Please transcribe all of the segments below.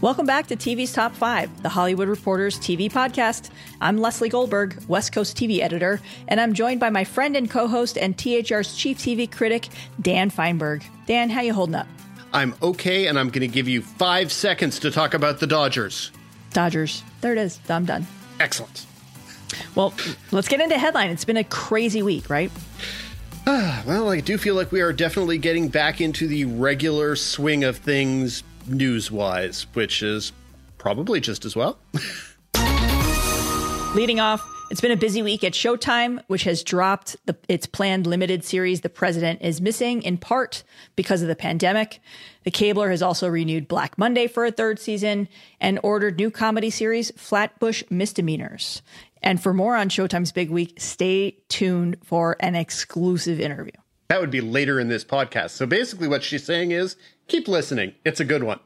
Welcome back to TV's Top 5, the Hollywood Reporter's TV podcast. I'm Lesley Goldberg, West Coast TV editor, and I'm joined by my friend and co-host and THR's chief TV critic, Dan Fienberg. Dan, how you holding up? I'm okay, and I'm going to give you 5 seconds to talk about the Dodgers. Dodgers. There it is. I'm done. Excellent. Well, let's get into headline. It's been a crazy week, right? Well, I do feel like we are definitely getting back into the regular swing of things news-wise, which is probably just as well. Leading off, it's been a busy week at Showtime, which has dropped its planned limited series, The President is Missing, in part because of the pandemic. The cabler has also renewed Black Monday for a third season and ordered new comedy series, Flatbush Misdemeanors. And for more on Showtime's big week, stay tuned for an exclusive interview. That would be later in this podcast. So basically what she's saying is, keep listening. It's a good one.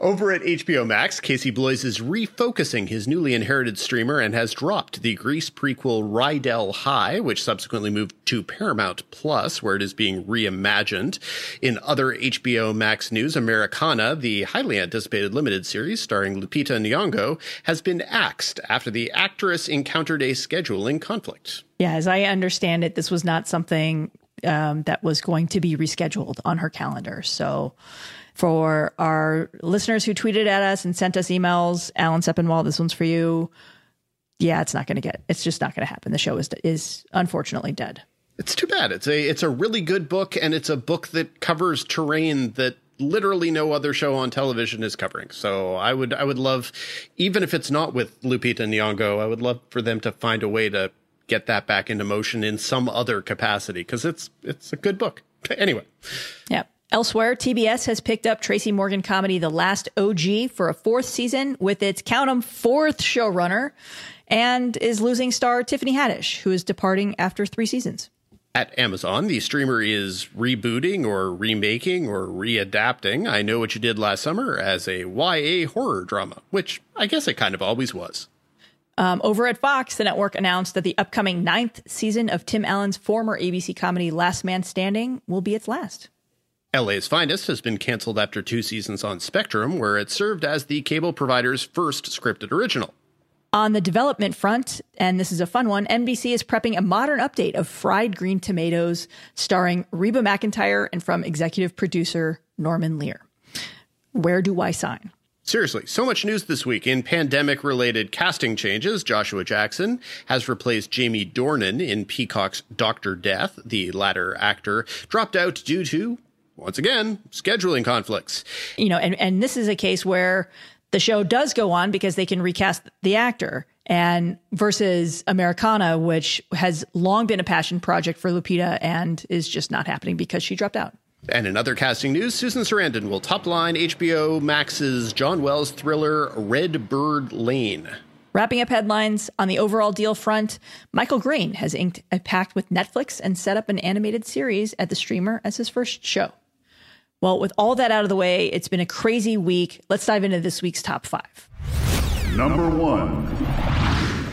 Over at HBO Max, Casey Bloys is refocusing his newly inherited streamer and has dropped the Grease prequel Rydell High, which subsequently moved to Paramount Plus, where it is being reimagined. In other HBO Max news, Americana, the highly anticipated limited series starring Lupita Nyong'o, has been axed after the actress encountered a scheduling conflict. Yeah, as I understand it, this was not something that was going to be rescheduled on her calendar. So for our listeners who tweeted at us and sent us emails, Alan Seppenwald, this one's for you. Yeah, it's just not going to happen. The show is unfortunately dead. It's too bad. It's a really good book, and it's a book that covers terrain that literally no other show on television is covering. So I would love, even if it's not with Lupita Nyong'o, I would love for them to find a way to get that back into motion in some other capacity, because it's a good book. Anyway. Yeah. Elsewhere, TBS has picked up Tracy Morgan comedy The Last OG for a fourth season with its, count 'em, fourth showrunner, and is losing star Tiffany Haddish, who is departing after 3 seasons. At Amazon, the streamer is rebooting or remaking or readapting I Know What You Did Last Summer as a YA horror drama, which I guess it kind of always was. Over at Fox, the network announced that the upcoming 9th season of Tim Allen's former ABC comedy Last Man Standing will be its last. LA's Finest has been canceled after 2 seasons on Spectrum, where it served as the cable provider's first scripted original. On the development front, and this is a fun one, NBC is prepping a modern update of Fried Green Tomatoes, starring Reba McEntire and from executive producer Norman Lear. Where do I sign? Seriously, so much news this week. In pandemic-related casting changes, Joshua Jackson has replaced Jamie Dornan in Peacock's Dr. Death. The latter actor dropped out due to, once again, scheduling conflicts. You know, and this is a case where the show does go on because they can recast the actor, and versus Americana, which has long been a passion project for Lupita and is just not happening because she dropped out. And in other casting news, Susan Sarandon will top line HBO Max's John Wells thriller Red Bird Lane. Wrapping up headlines, on the overall deal front, Michael Green has inked a pact with Netflix and set up an animated series at the streamer as his first show. Well, with all that out of the way, it's been a crazy week. Let's dive into this week's top 5. Number 1.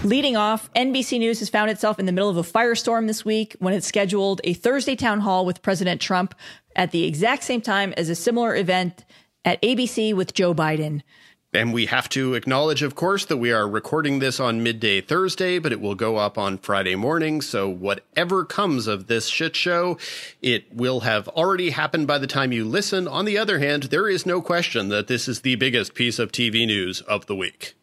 Leading off, NBC News has found itself in the middle of a firestorm this week when it scheduled a Thursday town hall with President Trump at the exact same time as a similar event at ABC with Joe Biden. And we have to acknowledge, of course, that we are recording this on midday Thursday, but it will go up on Friday morning. So whatever comes of this shit show, it will have already happened by the time you listen. On the other hand, there is no question that this is the biggest piece of TV news of the week.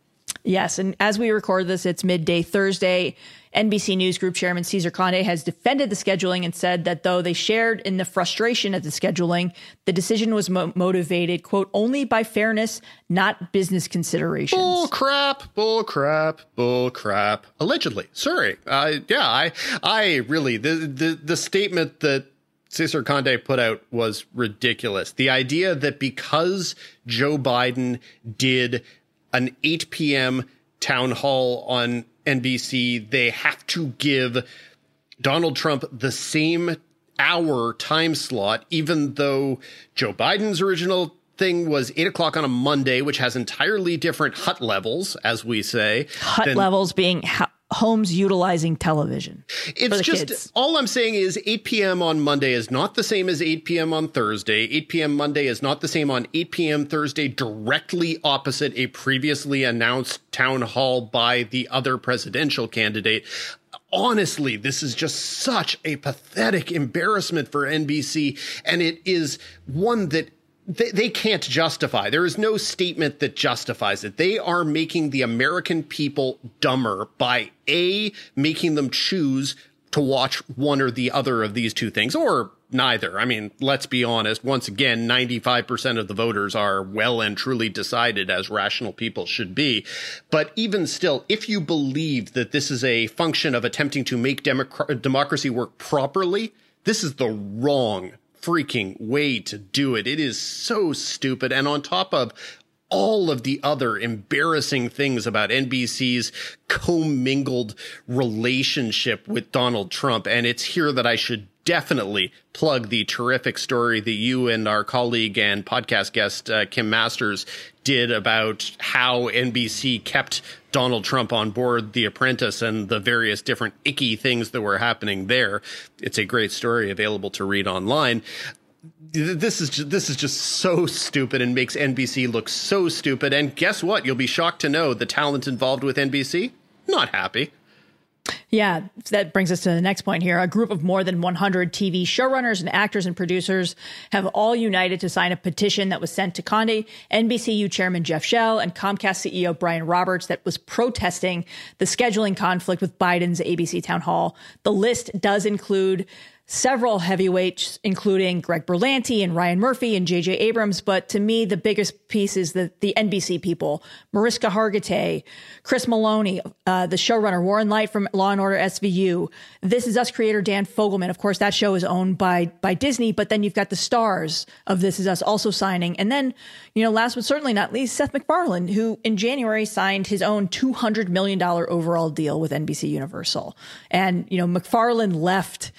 Yes, and as we record this, it's midday Thursday. NBC News Group Chairman Cesar Conde has defended the scheduling and said that though they shared in the frustration at the scheduling, the decision was motivated, quote, only by fairness, not business considerations. Bull crap, bull crap, bull crap. Allegedly. Sorry. Yeah, I really, the statement that Cesar Conde put out was ridiculous. The idea that because Joe Biden did an 8 p.m. town hall on NBC, they have to give Donald Trump the same hour time slot, even though Joe Biden's original thing was 8 o'clock on a Monday, which has entirely different hut levels, as we say. Hut levels being homes utilizing television. It's just kids. All I'm saying is 8 p.m. on Monday is not the same as 8 p.m. on Thursday. 8 p.m. Monday is not the same on 8 p.m. Thursday, directly opposite a previously announced town hall by the other presidential candidate. Honestly, this is just such a pathetic embarrassment for NBC, and it is one that they can't justify. There is no statement that justifies it. They are making the American people dumber by, A, making them choose to watch one or the other of these two things, or neither. I mean, let's be honest. Once again, 95% of the voters are well and truly decided, as rational people should be. But even still, if you believe that this is a function of attempting to make democracy work properly, this is the wrong freaking way to do it. It is so stupid. And on top of all of the other embarrassing things about NBC's commingled relationship with Donald Trump, and it's here that I should definitely plug the terrific story that you and our colleague and podcast guest Kim Masters did about how NBC kept Donald Trump on board The Apprentice and the various different icky things that were happening there. It's a great story available to read online. This is just so stupid and makes NBC look so stupid. And guess what? You'll be shocked to know the talent involved with NBC, not happy. Yeah, that brings us to the next point here. A group of more than 100 TV showrunners and actors and producers have all united to sign a petition that was sent to Conde, NBCU chairman Jeff Shell, and Comcast CEO Brian Roberts that was protesting the scheduling conflict with Biden's ABC town hall. The list does include several heavyweights, including Greg Berlanti and Ryan Murphy and J.J. Abrams. But to me, the biggest piece is the NBC people, Mariska Hargitay, Chris Maloney, the showrunner, Warren Light from Law & Order SVU, This Is Us creator Dan Fogelman. Of course, that show is owned by Disney, but then you've got the stars of This Is Us also signing. And then, last but certainly not least, Seth MacFarlane, who in January signed his own $200 million overall deal with NBC Universal. And, MacFarlane left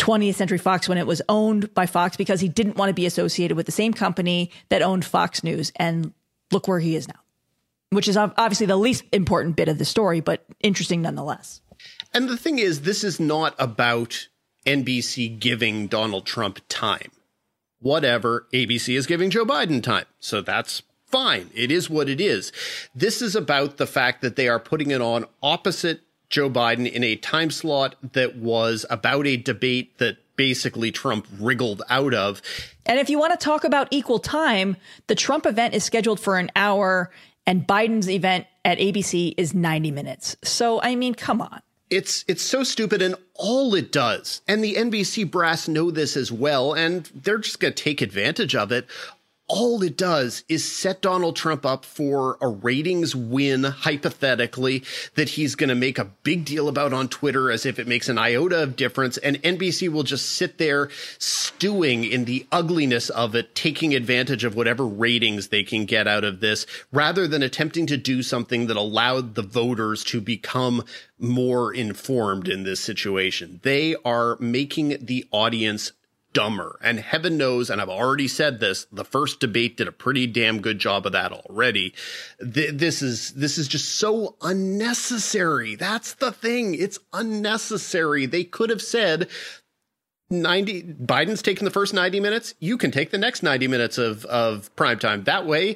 20th Century Fox when it was owned by Fox because he didn't want to be associated with the same company that owned Fox News. And look where he is now, which is obviously the least important bit of the story, but interesting nonetheless. And the thing is, this is not about NBC giving Donald Trump time. Whatever, ABC is giving Joe Biden time. So that's fine. It is what it is. This is about the fact that they are putting it on opposite Joe Biden in a time slot that was about a debate that basically Trump wriggled out of. And if you want to talk about equal time, the Trump event is scheduled for an hour and Biden's event at ABC is 90 minutes. So, I mean, come on. It's so stupid, and all it does, and the NBC brass know this as well, and they're just going to take advantage of it. All it does is set Donald Trump up for a ratings win, hypothetically, that he's going to make a big deal about on Twitter as if it makes an iota of difference. And NBC will just sit there stewing in the ugliness of it, taking advantage of whatever ratings they can get out of this, rather than attempting to do something that allowed the voters to become more informed in this situation. They are making the audience dumber. And heaven knows, and I've already said this, the first debate did a pretty damn good job of that already. This is just so unnecessary. That's the thing. It's unnecessary. They could have said, Biden's taking the first 90 minutes. You can take the next 90 minutes of prime time. That way,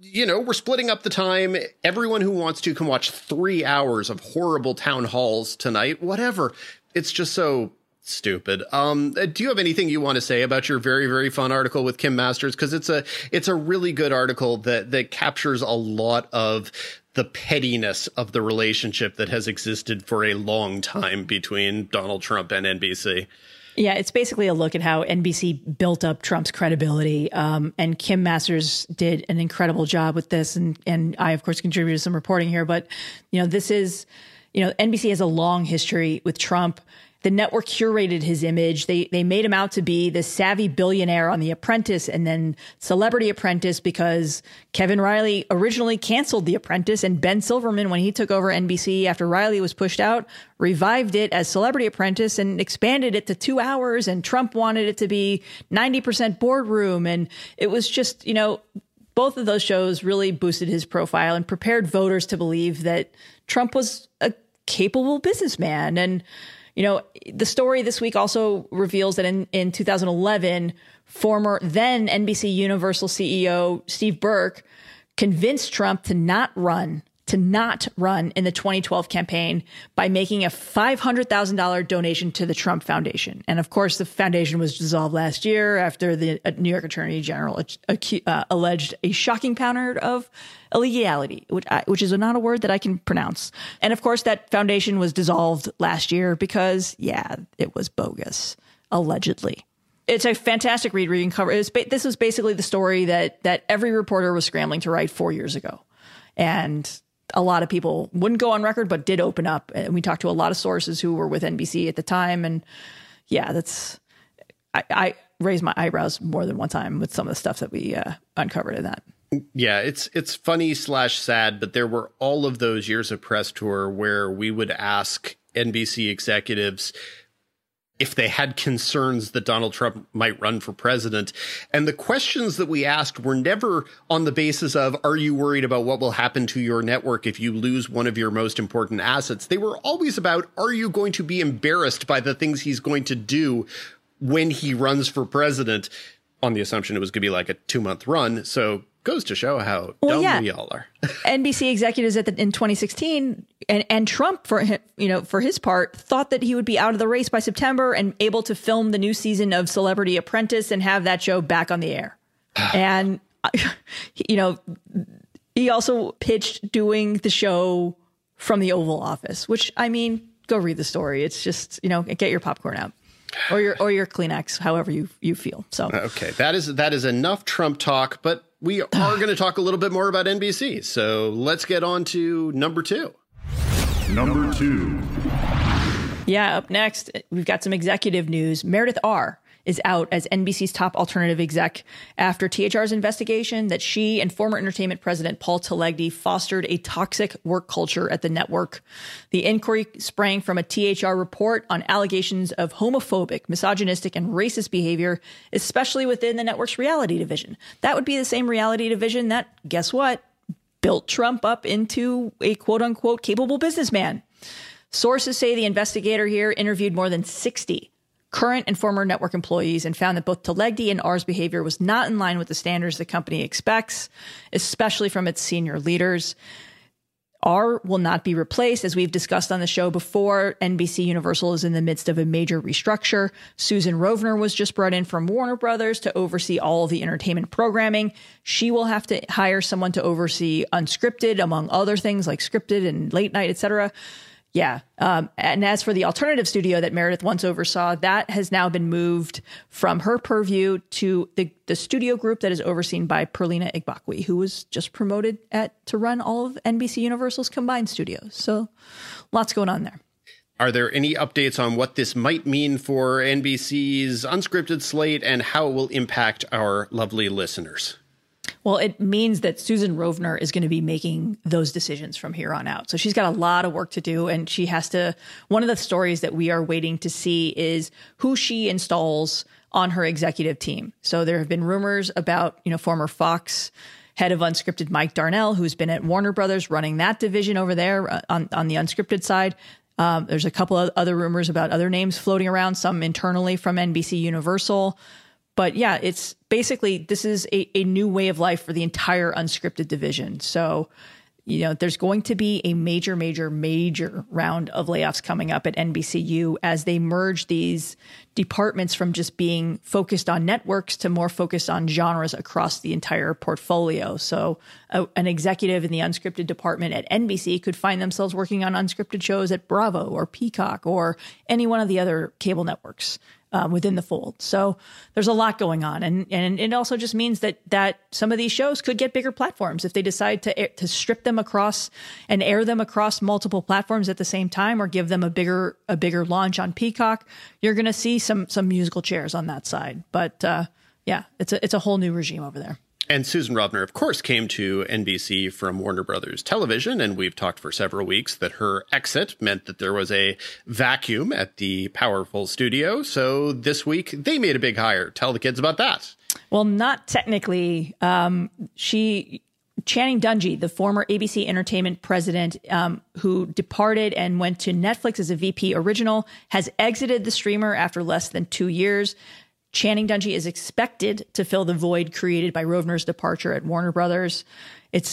we're splitting up the time. Everyone who wants to can watch 3 hours of horrible town halls tonight, whatever. It's just so stupid. Do you have anything you want to say about your very, very fun article with Kim Masters? Because it's a really good article that captures a lot of the pettiness of the relationship that has existed for a long time between Donald Trump and NBC. Yeah, it's basically a look at how NBC built up Trump's credibility. And Kim Masters did an incredible job with this. And I, of course, contributed some reporting here. But, this is, NBC has a long history with Trump. The network curated his image. They made him out to be the savvy billionaire on The Apprentice and then Celebrity Apprentice, because Kevin Riley originally canceled The Apprentice, and Ben Silverman, when he took over NBC after Riley was pushed out, revived it as Celebrity Apprentice and expanded it to 2 hours. And Trump wanted it to be 90% boardroom. And it was just, you know, both of those shows really boosted his profile and prepared voters to believe that Trump was a capable businessman. And, you know, the story this week also reveals that in 2011, former then NBC Universal CEO Steve Burke convinced Trump to not run in the 2012 campaign by making a $500,000 donation to the Trump Foundation. And of course, the foundation was dissolved last year after the New York Attorney General alleged a shocking pattern of illegality, which is not a word that I can pronounce. And of course, that foundation was dissolved last year because, yeah, it was bogus, allegedly. It's a fantastic read. Reading cover. This was basically the story that every reporter was scrambling to write 4 years ago. And a lot of people wouldn't go on record, but did open up. And we talked to a lot of sources who were with NBC at the time. And yeah, I raised my eyebrows more than one time with some of the stuff that we uncovered in that. Yeah, it's funny / sad, but there were all of those years of press tour where we would ask NBC executives if they had concerns that Donald Trump might run for president. And the questions that we asked were never on the basis of, are you worried about what will happen to your network if you lose one of your most important assets? They were always about, are you going to be embarrassed by the things he's going to do when he runs for president? On the assumption it was going to be like a 2-month run. So goes to show how dumb we all are. NBC executives in 2016 and Trump, for his part, thought that he would be out of the race by September and able to film the new season of Celebrity Apprentice and have that show back on the air. And, you know, he also pitched doing the show from the Oval Office, which, I mean, go read the story. It's just, you know, get your popcorn out. Or your Kleenex, however you feel. So okay, that is enough Trump talk, but we are going to talk a little bit more about NBC. So let's get on to number two. Number two. Yeah, up next, we've got some executive news. Meredith Orr is out as NBC's top alternative exec after THR's investigation that she and former entertainment president Paul Telegdi fostered a toxic work culture at the network. The inquiry sprang from a THR report on allegations of homophobic, misogynistic, and racist behavior, especially within the network's reality division. That would be the same reality division that, guess what, built Trump up into a quote-unquote capable businessman. Sources say the investigator here interviewed more than 60 current and former network employees and found that both Telegdi and Orr's behavior was not in line with the standards the company expects, especially from its senior leaders. Orr will not be replaced. As we've discussed on the show before, NBC Universal is in the midst of a major restructure. Susan Rovner was just brought in from Warner Brothers to oversee all of the entertainment programming. She will have to hire someone to oversee unscripted, among other things like scripted and late night, etc. Yeah. And as for the alternative studio that Meredith once oversaw, that has now been moved from her purview to the studio group that is overseen by Perlina Igbokwe, who was just promoted to run all of NBC Universal's combined studios. So lots going on there. Are there any updates on what this might mean for NBC's unscripted slate and how it will impact our lovely listeners? Well, it means that Susan Rovner is going to be making those decisions from here on out. So she's got a lot of work to do, and she has to. One of the stories that we are waiting to see is who she installs on her executive team. So there have been rumors about, you know, former Fox head of unscripted Mike Darnell, who's been at Warner Brothers running that division over there on the unscripted side. There's a couple of other rumors about other names floating around, some internally from NBC Universal. But yeah, it's basically, this is a new way of life for the entire unscripted division. So, you know, there's going to be a major, major, major round of layoffs coming up at NBCU as they merge these departments from just being focused on networks to more focused on genres across the entire portfolio. So an executive in the unscripted department at NBC could find themselves working on unscripted shows at Bravo or Peacock or any one of the other cable networks. within the fold. So there's a lot going on. And it also just means that some of these shows could get bigger platforms if they decide to strip them across and air them across multiple platforms at the same time, or give them a bigger launch on Peacock. You're going to see some musical chairs on that side. But yeah, it's a whole new regime over there. And Susan Rovner, of course, came to NBC from Warner Brothers Television, and we've talked for several weeks that her exit meant that there was a vacuum at the powerful studio. So this week they made a big hire. Tell the kids about that. Well, not technically. Channing Dungey, the former ABC Entertainment president who departed and went to Netflix as a VP original, has exited the streamer after less than 2 years. Channing Dungey is expected to fill the void created by Rovner's departure at Warner Brothers. There's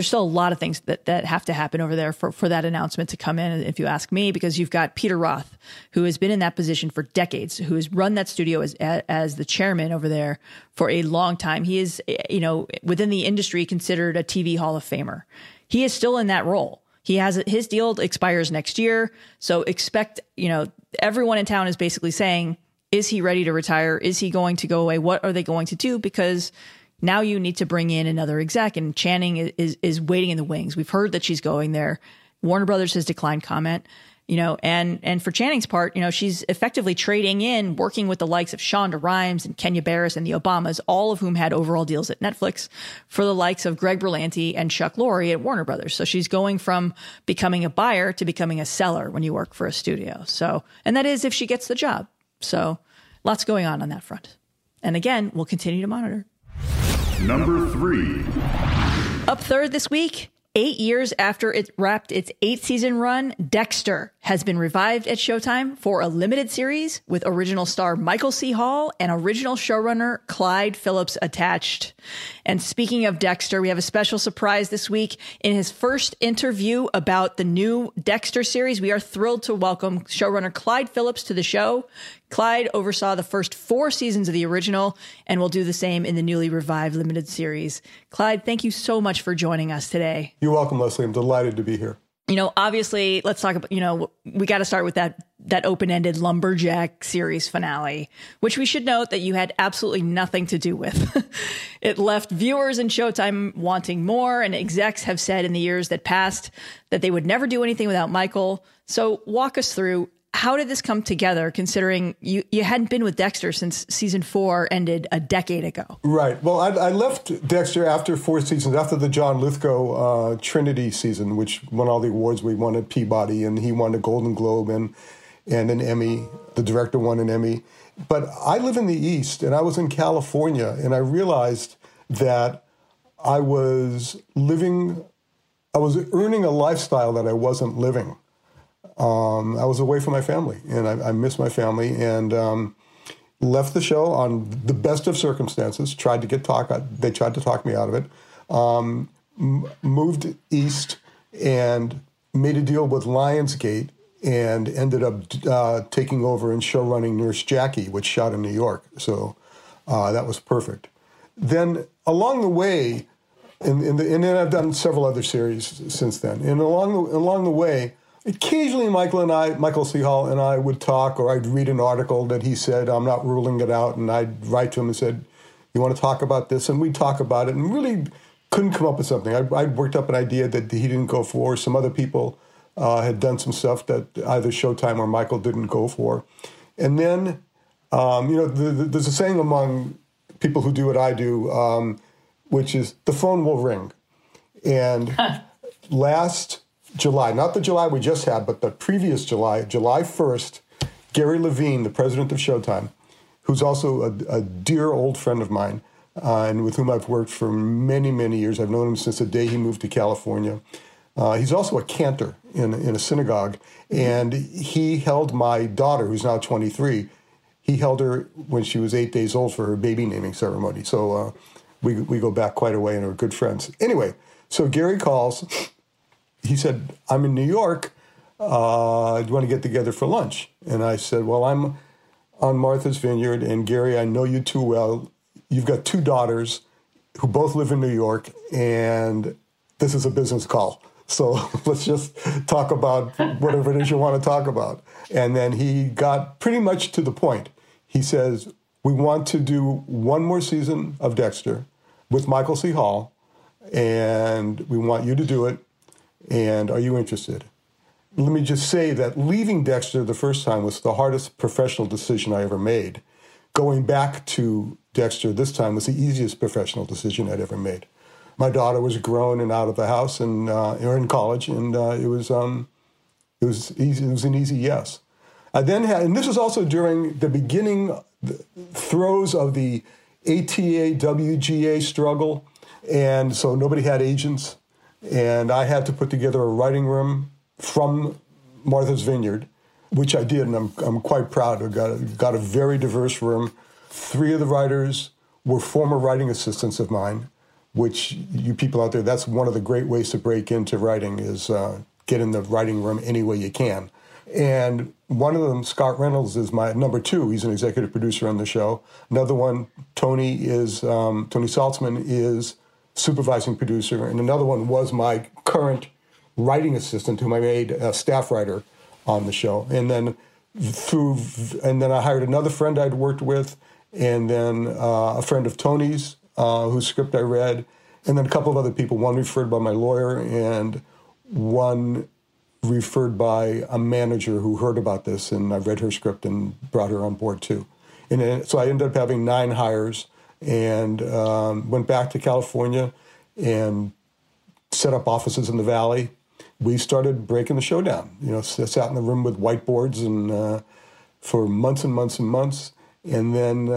still a lot of things that have to happen over there for that announcement to come in, if you ask me, because you've got Peter Roth, who has been in that position for decades, who has run that studio as the chairman over there for a long time. He is, within the industry, considered a TV Hall of Famer. He is still in that role. He has his deal expires next year. So expect, everyone in town is basically saying, is he ready to retire? Is he going to go away? What are they going to do? Because now you need to bring in another exec, and Channing is waiting in the wings. We've heard that she's going there. Warner Brothers has declined comment, and for Channing's part, she's effectively trading in, working with the likes of Shonda Rhimes and Kenya Barris and the Obamas, all of whom had overall deals at Netflix, for the likes of Greg Berlanti and Chuck Lorre at Warner Brothers. So she's going from becoming a buyer to becoming a seller when you work for a studio. So, and that is if she gets the job. So lots going on that front. And again, we'll continue to monitor. Number three. Up third this week, 8 years after it wrapped its 8-season run, Dexter has been revived at Showtime for a limited series with original star Michael C. Hall and original showrunner Clyde Phillips attached. And speaking of Dexter, we have a special surprise this week. In his first interview about the new Dexter series, we are thrilled to welcome showrunner Clyde Phillips to the show. Clyde oversaw the first 4 seasons of the original and will do the same in the newly revived limited series. Clyde, thank you so much for joining us today. You're welcome, Leslie. I'm delighted to be here. Obviously, let's talk about, we got to start with that open-ended Lumberjack series finale, which we should note that you had absolutely nothing to do with. It left viewers and Showtime wanting more, and execs have said in the years that passed that they would never do anything without Michael. So walk us through, how did this come together, considering you hadn't been with Dexter since season 4 ended a decade ago? Right. Well, I left Dexter after 4 seasons, after the John Lithgow Trinity season, which won all the awards. We won at Peabody, and he won a Golden Globe and an Emmy. The director won an Emmy. But I live in the East, and I was in California, and I realized that I was earning a lifestyle that I wasn't living. I was away from my family, and I missed my family, and left the show on the best of circumstances. They tried to talk me out of it. Moved east and made a deal with Lionsgate, and ended up taking over and showrunning Nurse Jackie, which shot in New York. So that was perfect. Then along the way, and then I've done several other series since then. And along the way, occasionally, Michael C. Hall and I would talk, or I'd read an article that he said, I'm not ruling it out, and I'd write to him and said, you want to talk about this? And we'd talk about it, and really couldn't come up with something. I'd worked up an idea that he didn't go for. Some other people had done some stuff that either Showtime or Michael didn't go for. And then, there's a saying among people who do what I do, which is the phone will ring. And last July, not the July we just had, but the previous July, July 1st, Gary Levine, the president of Showtime, who's also a dear old friend of mine, and with whom I've worked for many, many years. I've known him since the day he moved to California. He's also a cantor in a synagogue, and he held my daughter, who's now 23, he held her when she was 8 days old for her baby naming ceremony. So we go back quite a way and are good friends. Anyway, so Gary calls. He said, I'm in New York. Do you want to get together for lunch? And I said, well, I'm on Martha's Vineyard, and Gary, I know you too well. You've got 2 daughters who both live in New York, and this is a business call. So let's just talk about whatever it is you want to talk about. And then he got pretty much to the point. He says, we want to do one more season of Dexter with Michael C. Hall, and we want you to do it. And are you interested? Let me just say that leaving Dexter the first time was the hardest professional decision I ever made. Going back to Dexter this time was the easiest professional decision I'd ever made. My daughter was grown and out of the house and or in college, and it was easy. It was an easy yes. I then had, and this was also during the beginning throes of the ATA WGA struggle, and so nobody had agents, and I had to put together a writing room from Martha's Vineyard, which I did, and I'm quite proud. I got a very diverse room. Three of the writers were former writing assistants of mine, which you people out there, that's one of the great ways to break into writing is get in the writing room any way you can. And one of them, Scott Reynolds, is my number two. He's an executive producer on the show. Another one, Tony Saltzman, is supervising producer. And another one was my current writing assistant, whom I made a staff writer on the show. And then I hired another friend I'd worked with, and then a friend of Tony's, whose script I read, and then a couple of other people, one referred by my lawyer and one referred by a manager who heard about this, and I read her script and brought her on board too. And then, so I ended up having 9 hires, and went back to California and set up offices in the Valley. We started breaking the show down. You know, sat in the room with whiteboards and for months and months and months. And then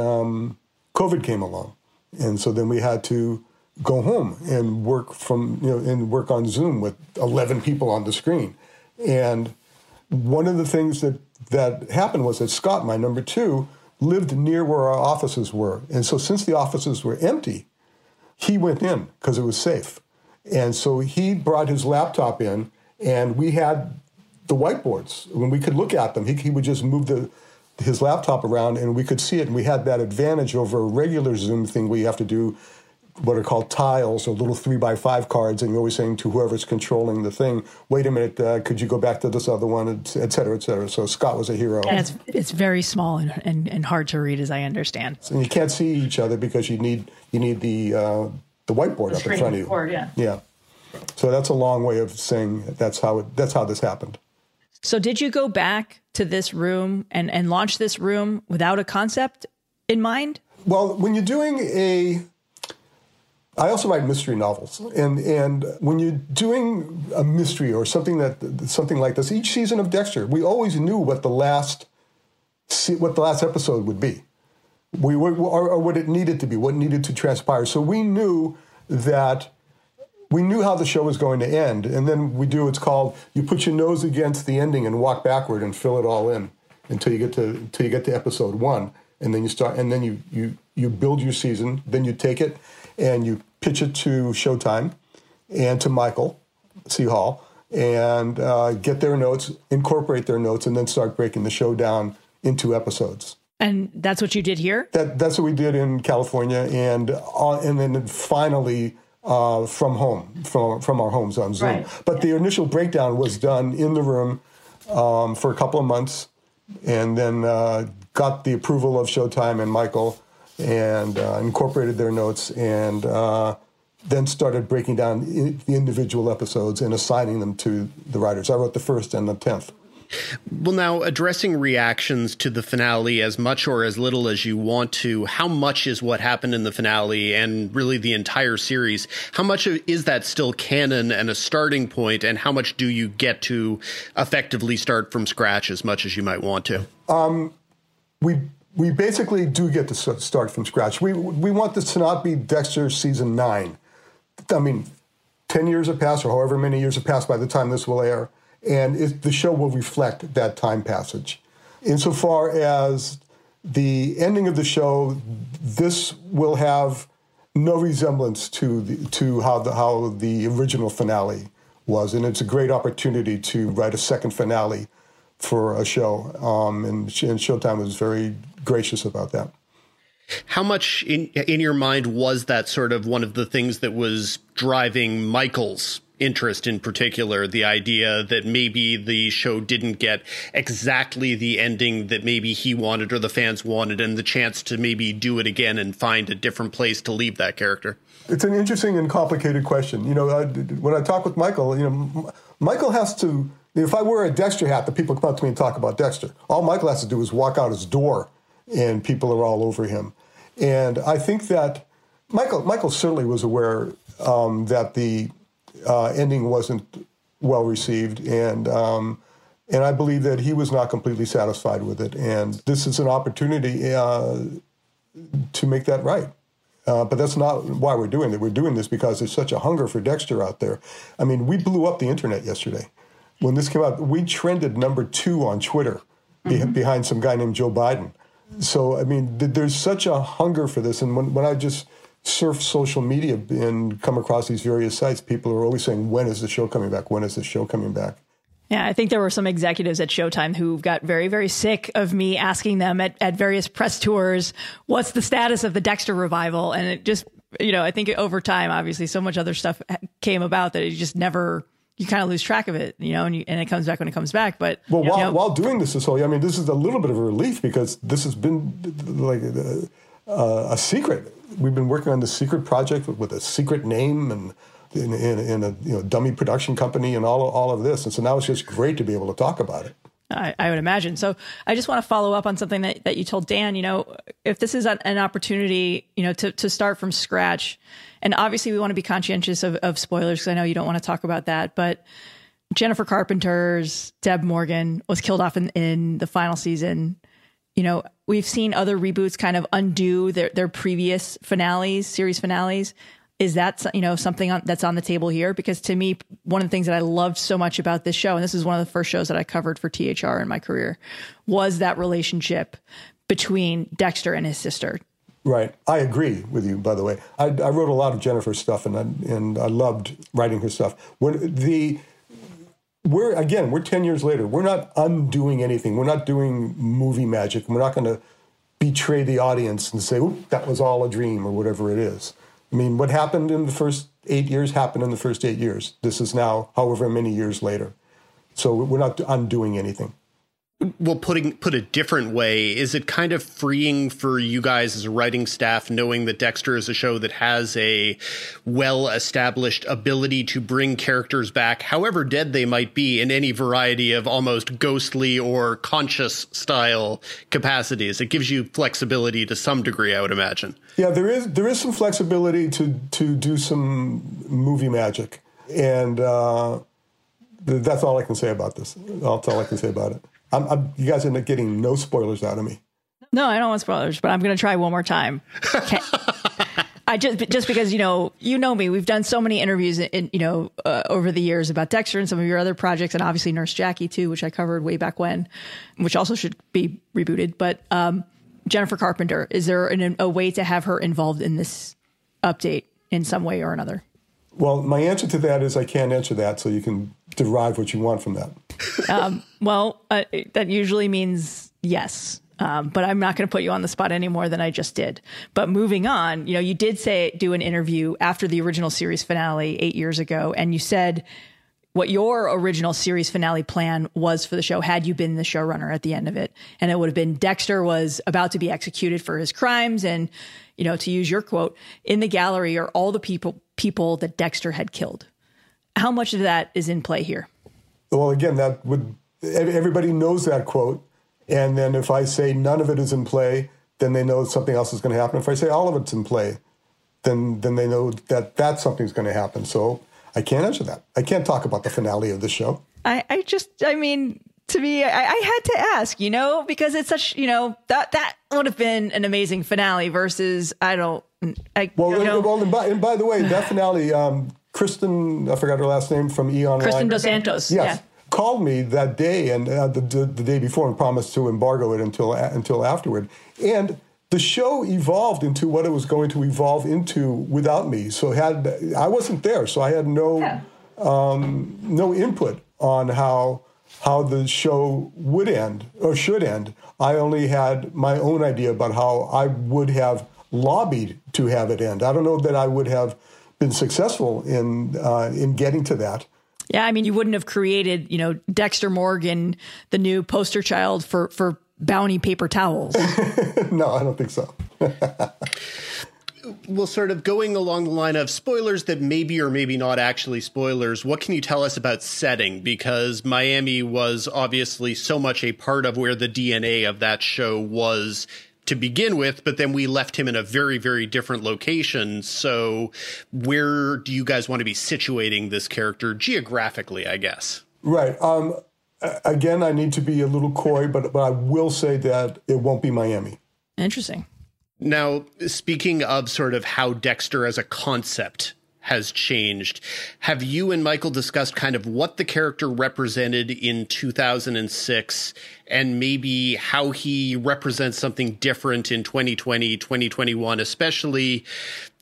COVID came along, and so then we had to go home and work work on Zoom with 11 people on the screen. And one of the things that happened was that Scott, my number two, lived near where our offices were, and so since the offices were empty, he went in because it was safe. And so he brought his laptop in, and we had the whiteboards. When we could look at them, he would just move his laptop around, and we could see it. And we had that advantage over a regular Zoom thing where you have to do what are called tiles or little 3x5 cards, and you're always saying to whoever's controlling the thing, wait a minute, could you go back to this other one, et cetera, et cetera. So Scott was a hero. And it's very small and hard to read, as I understand. And you can't see each other because you need the whiteboard up in front of you. Board, yeah. So that's a long way of saying that's how this happened. So did you go back to this room and launch this room without a concept in mind? Well, when you're doing I also write mystery novels, and when you're doing a mystery or something like this, each season of Dexter, we always knew what the last episode would be. We were, or what it needed to be, what needed to transpire. So we knew how the show was going to end. And then it's called, you put your nose against the ending and walk backward and fill it all in until you get to episode one. And then you start, and then you build your season. Then you take it and you pitch it to Showtime and to Michael C. Hall, and get their notes, incorporate their notes, and then start breaking the show down into episodes. And that's what you did here? That's what we did in California, and then finally from home, from our homes on Zoom. Right. But the initial breakdown was done in the room for a couple of months, and then got the approval of Showtime and Michael, and incorporated their notes, and then started breaking down the individual episodes and assigning them to the writers. I wrote the 1st and the 10th. Well, now, addressing reactions to the finale, as much or as little as you want to, how much is what happened in the finale and really the entire series? How much is that still canon and a starting point, and how much do you get to effectively start from scratch as much as you might want to? We basically do get to start from scratch. We want this to not be Dexter season 9. I mean, 10 years have passed, or however many years have passed by the time this will air. And the show will reflect that time passage. Insofar as the ending of the show, this will have no resemblance to how the original finale was, and it's a great opportunity to write a second finale for a show. And Showtime was very gracious about that. How much in your mind was that sort of one of the things that was driving Michael's interest in particular, the idea that maybe the show didn't get exactly the ending that maybe he wanted or the fans wanted, and the chance to maybe do it again and find a different place to leave that character? It's an interesting and complicated question. You know, when I talk with Michael, you know, Michael has to, if I wear a Dexter hat, the people come up to me and talk about Dexter. All Michael has to do is walk out his door and people are all over him. And I think that Michael certainly was aware that the ending wasn't well received, and I believe that he was not completely satisfied with it. And this is an opportunity to make that right. But that's not why we're doing it. We're doing this because there's such a hunger for Dexter out there. I mean, we blew up the internet yesterday. When this came out, we trended #2 on Twitter, behind some guy named Joe Biden. So, I mean, there's such a hunger for this. And when I just surf social media and come across these various sites, people are always saying, when is the show coming back? When is the show coming back? Yeah, I think there were some executives at Showtime who got very, very sick of me asking them at various press tours, what's the status of the Dexter revival? And it just, you know, I think over time, obviously, so much other stuff came about that it just never... you kind of lose track of it, you know, and it comes back when it comes back. But well, while doing this whole, I mean, this is a little bit of a relief because this has been like a secret. We've been working on this secret project with a secret name and in a dummy production company and all of this, and so now it's just great to be able to talk about it. I would imagine. So I just want to follow up on something that you told Dan. You know, if this is an opportunity, you know, to start from scratch, and obviously we want to be conscientious of spoilers because I know you don't want to talk about that. But Jennifer Carpenter's Deb Morgan was killed off in the final season. You know, we've seen other reboots kind of undo their previous finales, series finales. Is that, you know, something that's on the table here? Because to me, one of the things that I loved so much about this show, and this is one of the first shows that I covered for THR in my career, was that relationship between Dexter and his sister. Right. I agree with you, by the way. I wrote a lot of Jennifer's stuff, and I loved writing her stuff. We're 10 years later. We're not undoing anything. We're not doing movie magic. We're not going to betray the audience and say, oop, that was all a dream or whatever it is. I mean, what happened in the first 8 years happened in the first 8 years. This is now however many years later. So we're not undoing anything. Well, put a different way, is it kind of freeing for you guys as a writing staff, knowing that Dexter is a show that has a well-established ability to bring characters back, however dead they might be, in any variety of almost ghostly or conscious style capacities? It gives you flexibility to some degree, I would imagine. Yeah, there is some flexibility to do some movie magic. And that's all I can say about this. That's all I can say about it. You guys end up getting no spoilers out of me. No, I don't want spoilers, but I'm going to try one more time. Okay. I just because, you know me, we've done so many interviews, over the years about Dexter and some of your other projects, and obviously Nurse Jackie too, which I covered way back when, which also should be rebooted. But Jennifer Carpenter, is there a way to have her involved in this update in some way or another? Well, my answer to that is I can't answer that, so you can derive what you want from that. That usually means yes, but I'm not going to put you on the spot any more than I just did. But moving on, you did do an interview after the original series finale 8 years ago, and you said what your original series finale plan was for the show had you been the showrunner at the end of it. And it would have been Dexter was about to be executed for his crimes. And, to use your quote, in the gallery are all the people that Dexter had killed. How much of that is in play here? Well, again, everybody knows that quote. And then if I say none of it is in play, then they know something else is going to happen. If I say all of it's in play, then they know that something's going to happen. So I can't answer that. I can't talk about the finale of the show. To me, I had to ask, because it's such, that would have been an amazing finale versus and by the way, that finale, Kristen, I forgot her last name, from E! Online. Kristen Dos Santos. Yes. Yeah. Called me that day and the day before and promised to embargo it until afterward. And the show evolved into what it was going to evolve into without me. So I wasn't there, so I had no input on how the show would end or should end. I only had my own idea about how I would have lobbied to have it end. I don't know that I would have been successful in getting to that. Yeah, I mean, you wouldn't have created, you know, Dexter Morgan, the new poster child for bounty paper towels. No, I don't think so. Well, sort of going along the line of spoilers that maybe or maybe not actually spoilers, what can you tell us about setting? Because Miami was obviously so much a part of where the DNA of that show was to begin with, but then we left him in a very, very different location. So where do you guys want to be situating this character geographically, I guess? Right. Again, I need to be a little coy, but I will say that it won't be Miami. Interesting. Now, speaking of sort of how Dexter as a concept has changed, have you and Michael discussed kind of what the character represented in 2006 and maybe how he represents something different in 2020, 2021, especially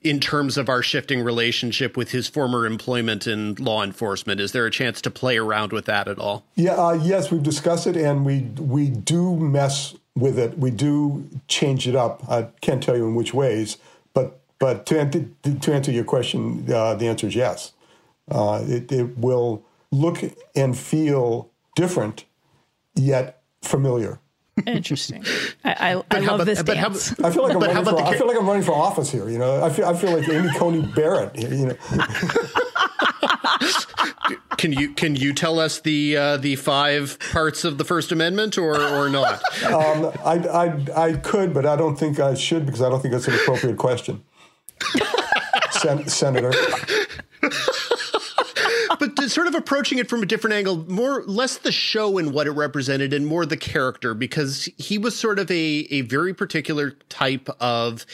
in terms of our shifting relationship with his former employment in law enforcement? Is there a chance to play around with that at all? Yeah, yes, we've discussed it, and we do mess with it. We do change it up. I can't tell you in which ways, but to answer your question, the answer is yes. It will look and feel different, yet familiar. Interesting. I love this dance. I feel like I'm running for office here. You know, I feel like Amy Coney Barrett. You know. Can you tell us the 5 parts of the First Amendment or not? I could, but I don't think I should, because I don't think that's an appropriate question, Senator. But sort of approaching it from a different angle, more less the show and what it represented and more the character, because he was sort of a very particular type of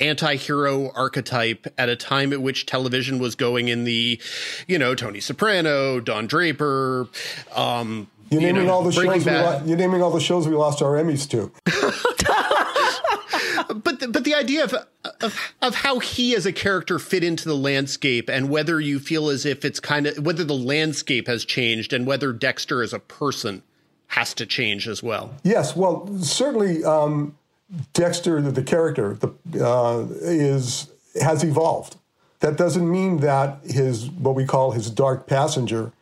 anti-hero archetype at a time at which television was going in the, you know, Tony Soprano, Don Draper. You're naming all the shows we lost our Emmys to. But the idea of how he as a character fit into the landscape, and whether you feel as if it's kind of whether the landscape has changed and whether Dexter as a person has to change as well. Yes. Well, certainly Dexter, the character, has evolved. That doesn't mean that his what we call his dark passenger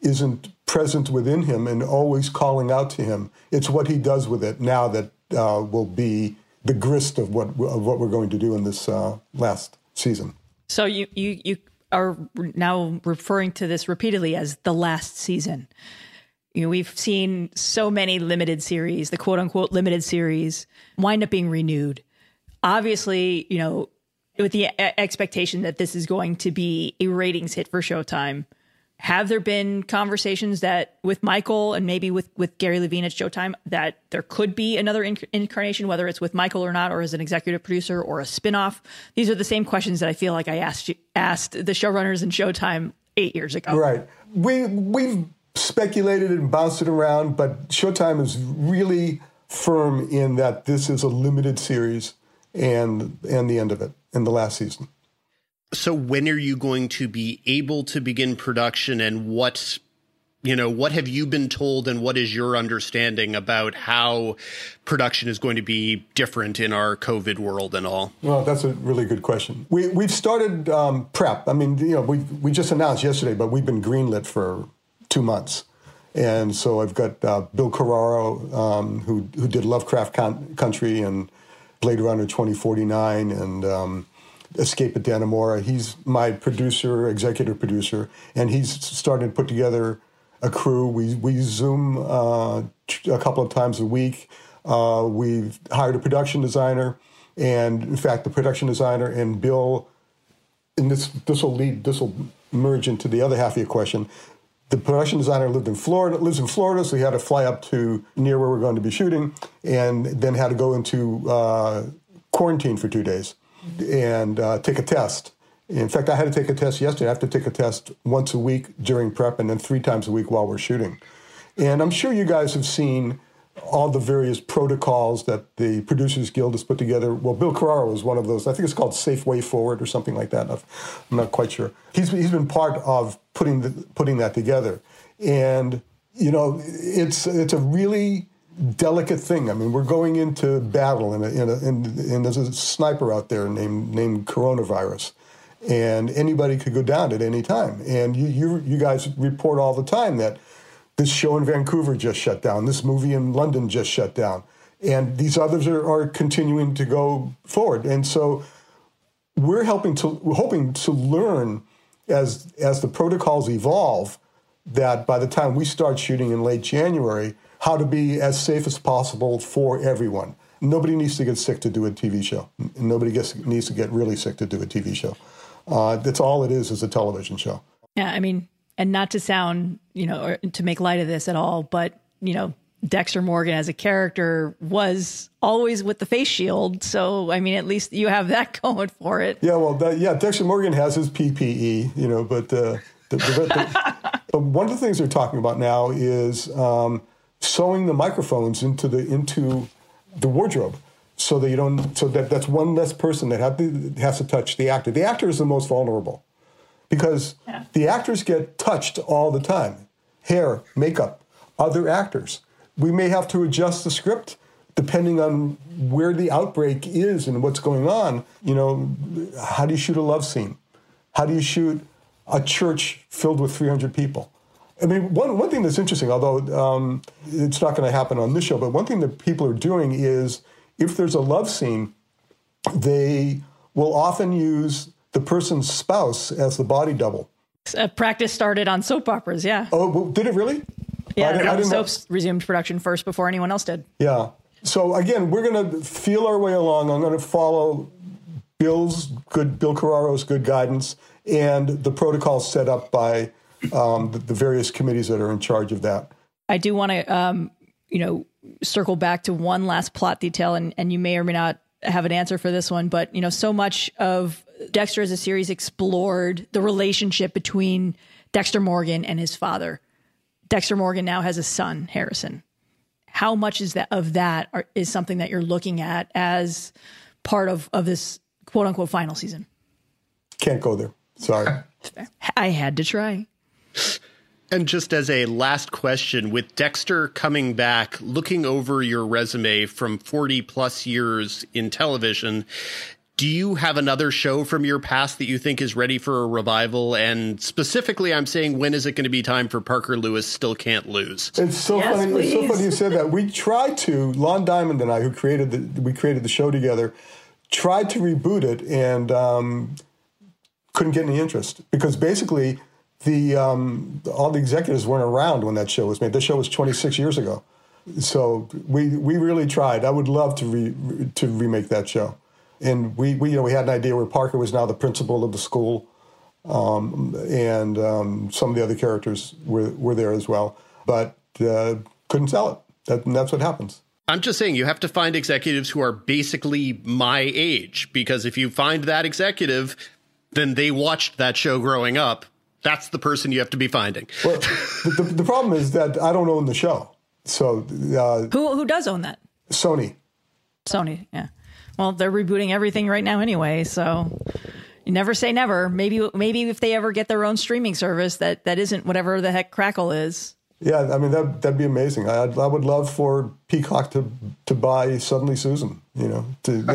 isn't present within him and always calling out to him. It's what he does with it now that will be the grist of what we're going to do in this last season. So you are now referring to this repeatedly as the last season. You know, we've seen so many limited series, the quote unquote limited series, wind up being renewed. Obviously, you know, with the expectation that this is going to be a ratings hit for Showtime. Have there been conversations that with Michael and maybe with Gary Levine at Showtime that there could be another incarnation, whether it's with Michael or not, or as an executive producer or a spinoff? These are the same questions that I feel like I asked the showrunners in Showtime 8 years ago. Right. We've speculated and bounced it around, but Showtime is really firm in that this is a limited series and the end of it in the last season. So when are you going to be able to begin production, and what have you been told, and what is your understanding about how production is going to be different in our COVID world and all? Well, that's a really good question. We've started prep. I mean, you know, we just announced yesterday, but we've been greenlit for 2 months. And so I've got Bill Carraro, who did Lovecraft Country and Blade Runner 2049 and Escape at Dan Amora. He's my producer, executive producer, and he's started to put together a crew. We Zoom a couple of times a week. We've hired a production designer, and in fact, the production designer and Bill, and this will merge into the other half of your question. The production designer lives in Florida, so he had to fly up to near where we're going to be shooting, and then had to go into quarantine for 2 days. And take a test. In fact, I had to take a test yesterday. I have to take a test once a week during prep and then 3 times a week while we're shooting. And I'm sure you guys have seen all the various protocols that the Producers Guild has put together. Well, Bill Carraro is one of those. I think it's called Safe Way Forward or something like that. I'm not quite sure. He's been part of putting that together. And, you know, it's a really delicate thing. I mean, we're going into battle, and there's a sniper out there named coronavirus, and anybody could go down at any time. And you guys report all the time that this show in Vancouver just shut down, this movie in London just shut down, and these others are continuing to go forward. And so we're hoping to learn as the protocols evolve, that by the time we start shooting in late January, how to be as safe as possible for everyone. Nobody needs to get sick to do a TV show. Nobody needs to get really sick to do a TV show. That's all it is a television show. Yeah, I mean, and not to sound, or to make light of this at all, but, Dexter Morgan as a character was always with the face shield. So, I mean, at least you have that going for it. Yeah, well, Dexter Morgan has his PPE, but but one of the things they're talking about now is sewing the microphones into the wardrobe, so that's one less person that has to touch the actor. The actor is the most vulnerable because the actors get touched all the time. Hair, makeup, other actors. We may have to adjust the script depending on where the outbreak is and what's going on. How do you shoot a love scene? How do you shoot a church filled with 300 people? I mean, one thing that's interesting, although it's not going to happen on this show, but one thing that people are doing is if there's a love scene, they will often use the person's spouse as the body double. A practice started on soap operas, yeah. Oh, well, did it really? Yeah, soaps resumed production first before anyone else did. Yeah. So, again, we're going to feel our way along. I'm going to follow Bill Carraro's good guidance and the protocols set up by the various committees that are in charge of that. I do want to, circle back to one last plot detail, and you may or may not have an answer for this one, but, so much of Dexter as a series explored the relationship between Dexter Morgan and his father. Dexter Morgan now has a son, Harrison. How much is something that you're looking at as part of this quote unquote final season? Can't go there. Sorry. I had to try. And just as a last question, with Dexter coming back, looking over your resume from 40 plus years in television, do you have another show from your past that you think is ready for a revival? And specifically, I'm saying, when is it going to be time for Parker Lewis Still Can't Lose? It's so funny. Please. It's so funny you said that. We tried to, Lon Diamond and I, who created the show together, tried to reboot it and couldn't get any interest because basically all the executives weren't around when that show was made. The show was 26 years ago. So we really tried. I would love to remake that show. And we had an idea where Parker was now the principal of the school, and some of the other characters were there as well, but couldn't sell it. That's what happens. I'm just saying you have to find executives who are basically my age, because if you find that executive, then they watched that show growing up. That's the person you have to be finding. Well, the problem is that I don't own the show. So who does own that? Sony. Yeah. Well, they're rebooting everything right now anyway, so you never say never. Maybe if they ever get their own streaming service that isn't whatever the heck Crackle is. Yeah, I mean, that'd be amazing. I would love for Peacock to buy Suddenly Susan, to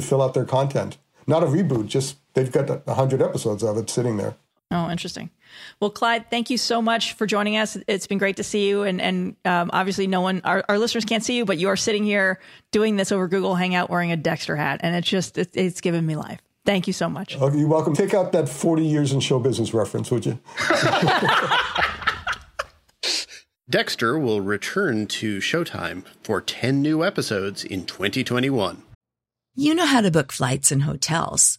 fill out their content. Not a reboot, just they've got 100 episodes of it sitting there. Oh, interesting. Well, Clyde, thank you so much for joining us. It's been great to see you. And obviously our listeners can't see you, but you are sitting here doing this over Google Hangout wearing a Dexter hat. And it's given me life. Thank you so much. Okay, you're welcome. Take out that 40 years in show business reference, would you? Dexter will return to Showtime for 10 new episodes in 2021. You know how to book flights and hotels.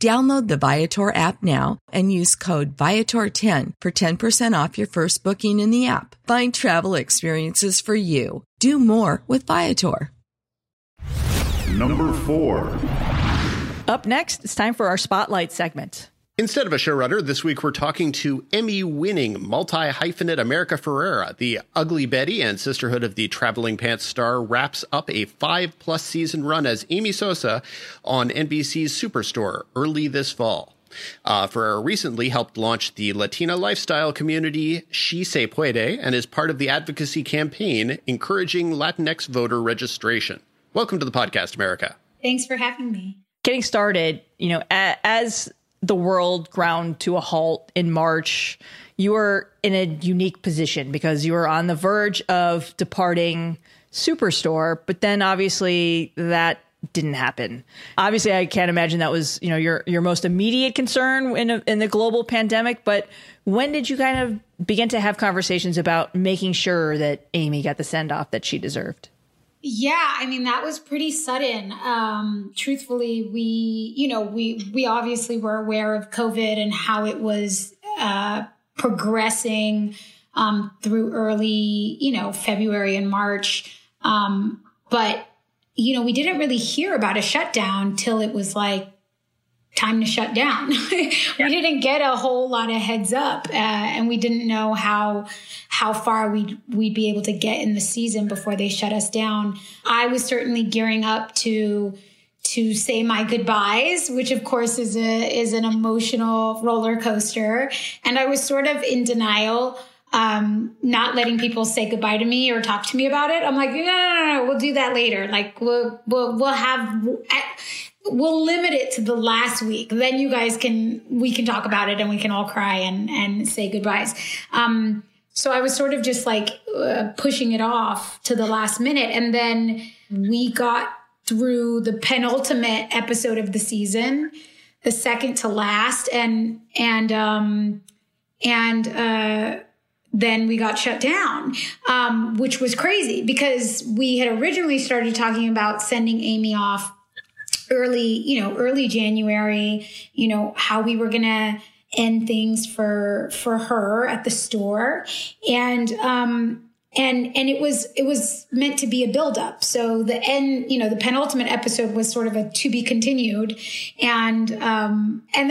Download the Viator app now and use code Viator10 for 10% off your first booking in the app. Find travel experiences for you. Do more with Viator. Number 4. Up next, it's time for our Spotlight segment. Instead of a showrunner, this week we're talking to Emmy-winning multi-hyphenate America Ferrera. The Ugly Betty and Sisterhood of the Traveling Pants star wraps up a 5+ season run as Amy Sosa on NBC's Superstore early this fall. Ferrera recently helped launch the Latina lifestyle community She Se Puede and is part of the advocacy campaign encouraging Latinx voter registration. Welcome to the podcast, America. Thanks for having me. Getting started, as the world ground to a halt in March, you were in a unique position because you were on the verge of departing Superstore, but then obviously that didn't happen. Obviously, I can't imagine that was, your most immediate concern in the global pandemic. But when did you kind of begin to have conversations about making sure that Amy got the send off that she deserved? Yeah, that was pretty sudden. Truthfully, we obviously were aware of COVID and how it was progressing through early, February and March. But we didn't really hear about a shutdown till it was like time to shut down. We didn't get a whole lot of heads up, and we didn't know how far we'd be able to get in the season before they shut us down. I was certainly gearing up to say my goodbyes, which of course is an emotional roller coaster, and I was sort of in denial. Not letting people say goodbye to me or talk to me about it. I'm like, no, we'll do that later. Like we'll limit it to the last week. Then you guys we can talk about it and we can all cry and say goodbyes. So I was sort of just like pushing it off to the last minute. And then we got through the penultimate episode of the season, the second to last. And then we got shut down, which was crazy because we had originally started talking about sending Amy off early January, how we were going to end things for her at the store. And it was meant to be a buildup. So the end, the penultimate episode was sort of a to be continued. And then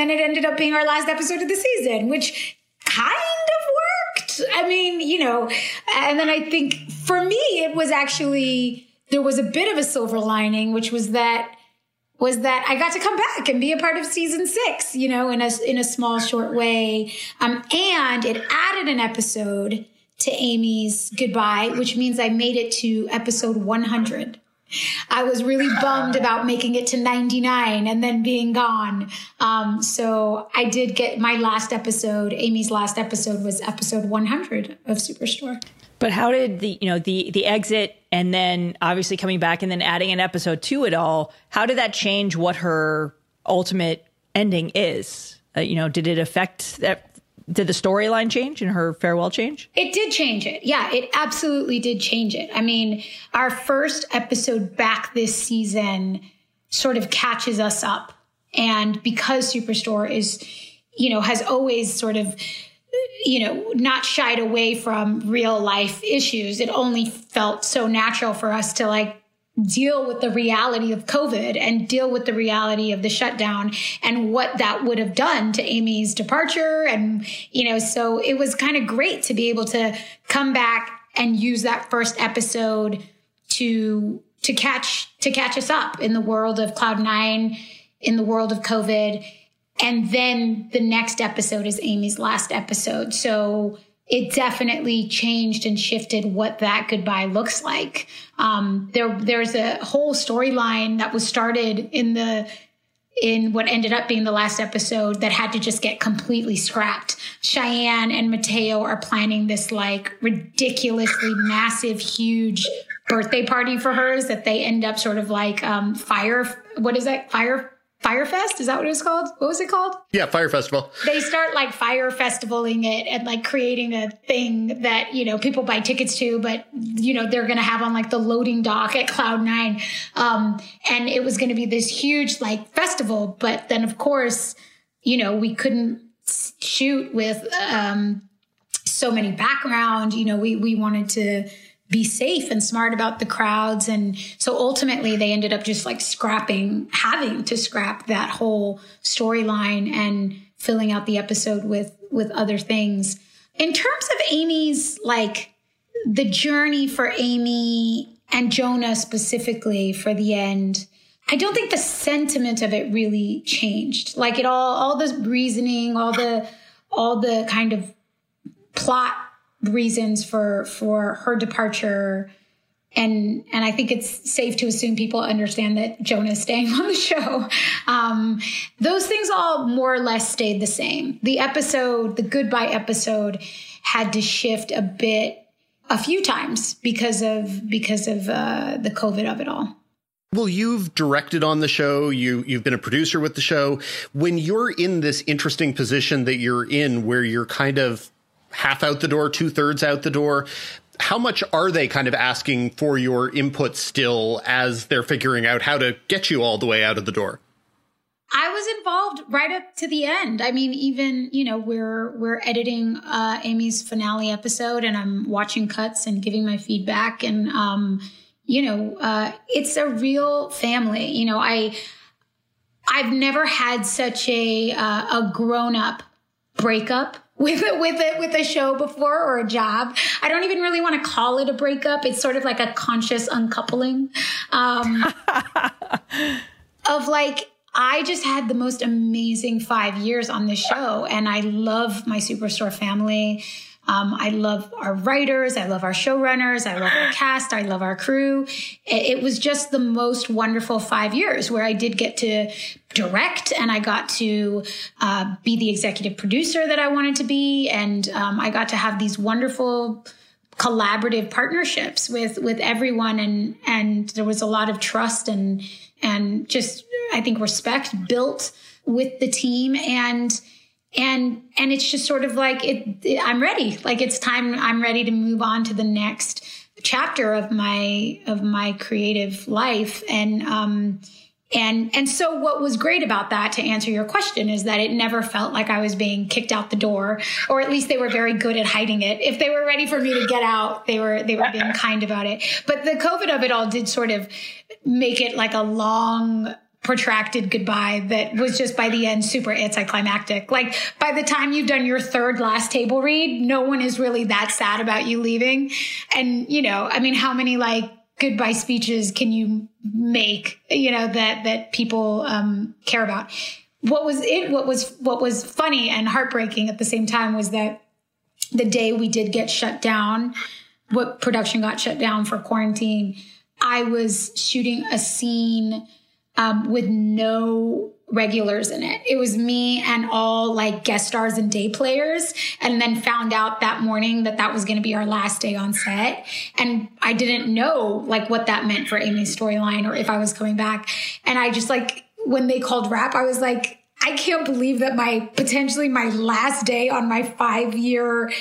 it ended up being our last episode of the season, which kind of worked. And then I think for me, it was actually, there was a bit of a silver lining, which was that I got to come back and be a part of season 6, in a small, short way. And it added an episode to Amy's goodbye, which means I made it to episode 100. I was really bummed about making it to 99 and then being gone. So I did get my last episode. Amy's last episode was episode 100 of Superstore. But how did the exit and then obviously coming back and then adding an episode to it all, how did that change what her ultimate ending is? Did it affect that? Did the storyline change and her farewell change? It did change it. Yeah, it absolutely did change it. Our first episode back this season sort of catches us up. And because Superstore is, has always sort of, not shied away from real life issues, it only felt so natural for us to like deal with the reality of COVID and deal with the reality of the shutdown and what that would have done to Amy's departure. And, so it was kind of great to be able to come back and use that first episode to catch us up in the world of Cloud9, in the world of COVID. And then the next episode is Amy's last episode. So it definitely changed and shifted what that goodbye looks like. There's a whole storyline that was started in what ended up being the last episode that had to just get completely scrapped. Cheyenne and Mateo are planning this like ridiculously massive, huge birthday party for hers that they end up sort of like fire. What is that? Fire Firefest? Is that what it was called? What was it called? Yeah, Fire Festival. They start like fire festivaling it and like creating a thing that, you know, people buy tickets to, but, you know, they're going to have on like the loading dock at Cloud9. And it was going to be this huge like festival. But then, of course, you know, we couldn't shoot with so many background. You know, we wanted to be safe and smart about the crowds. And so ultimately they ended up just like having to scrap that whole storyline and filling out the episode with other things. In terms of Amy's, like the journey for Amy and Jonah specifically for the end, I don't think the sentiment of it really changed. Like it all this reasoning, all the kind of plot reasons for her departure. And I think it's safe to assume people understand that Jonah's staying on the show. Those things all more or less stayed the same. The episode, the goodbye episode, had to shift a bit, a few times because of the COVID of it all. Well, you've directed on the show. You've been a producer with the show. When you're in this interesting position that you're in, where you're kind of half out the door, 2/3 out the door, how much are they kind of asking for your input still as they're figuring out how to get you all the way out of the door? I was involved right up to the end. I mean, even, you know, we're editing Amy's finale episode and I'm watching cuts and giving my feedback and, you know, it's a real family. You know, I've never had such a grown up breakup with a show before, or a job. I don't even really want to call it a breakup. It's sort of like a conscious uncoupling, of like, I just had the most amazing 5 years on this show and I love my Superstore family. I love our writers. I love our showrunners. I love our cast. I love our crew. It was just the most wonderful 5 years where I did get to direct and I got to be the executive producer that I wanted to be. And I got to have these wonderful collaborative partnerships with everyone. And there was a lot of trust and just, I think, respect built with the team. And it's just sort of like, I'm ready. Like it's time. I'm ready to move on to the next chapter of my creative life. And so what was great about that, to answer your question, is that it never felt like I was being kicked out the door, or at least they were very good at hiding it. If they were ready for me to get out, they were being kind about it. But the COVID of it all did sort of make it like a long, protracted goodbye that was just by the end super anticlimactic. Like by the time you've done your third last table read, no one is really that sad about you leaving. And, you know, I mean, how many like goodbye speeches can you make, you know, that people care about? What was funny and heartbreaking at the same time was that the day we did get shut down, what production got shut down for quarantine, I was shooting a scene with no regulars in it. It was me and all like guest stars and day players, and then found out that morning that was going to be our last day on set. And I didn't know like what that meant for Amy's storyline or if I was coming back. And I just like, when they called wrap, I was like, I can't believe that potentially my last day on my 5-year,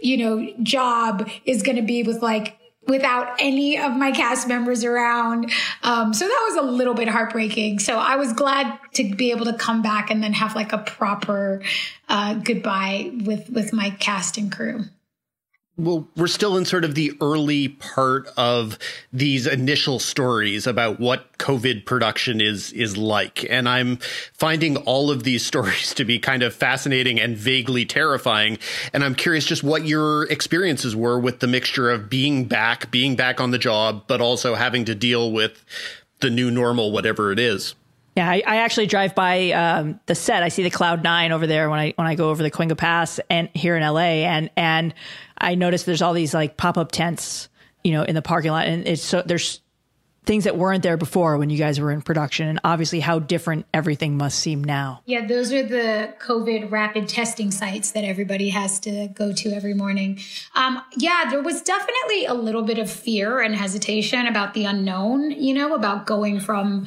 you know, job is going to be without any of my cast members around. So that was a little bit heartbreaking. So I was glad to be able to come back and then have like a proper goodbye with my cast and crew. Well, we're still in sort of the early part of these initial stories about what COVID production is like. And I'm finding all of these stories to be kind of fascinating and vaguely terrifying. And I'm curious just what your experiences were with the mixture of being back on the job, but also having to deal with the new normal, whatever it is. Yeah, I actually drive by the set. I see the Cloud9 over there when I go over the Coinga Pass and here in LA, and I notice there's all these like pop-up tents, you know, in the parking lot, and it's so there's things that weren't there before when you guys were in production, and obviously how different everything must seem now. Yeah, those are the COVID rapid testing sites that everybody has to go to every morning. Yeah, there was definitely a little bit of fear and hesitation about the unknown, you know, about going from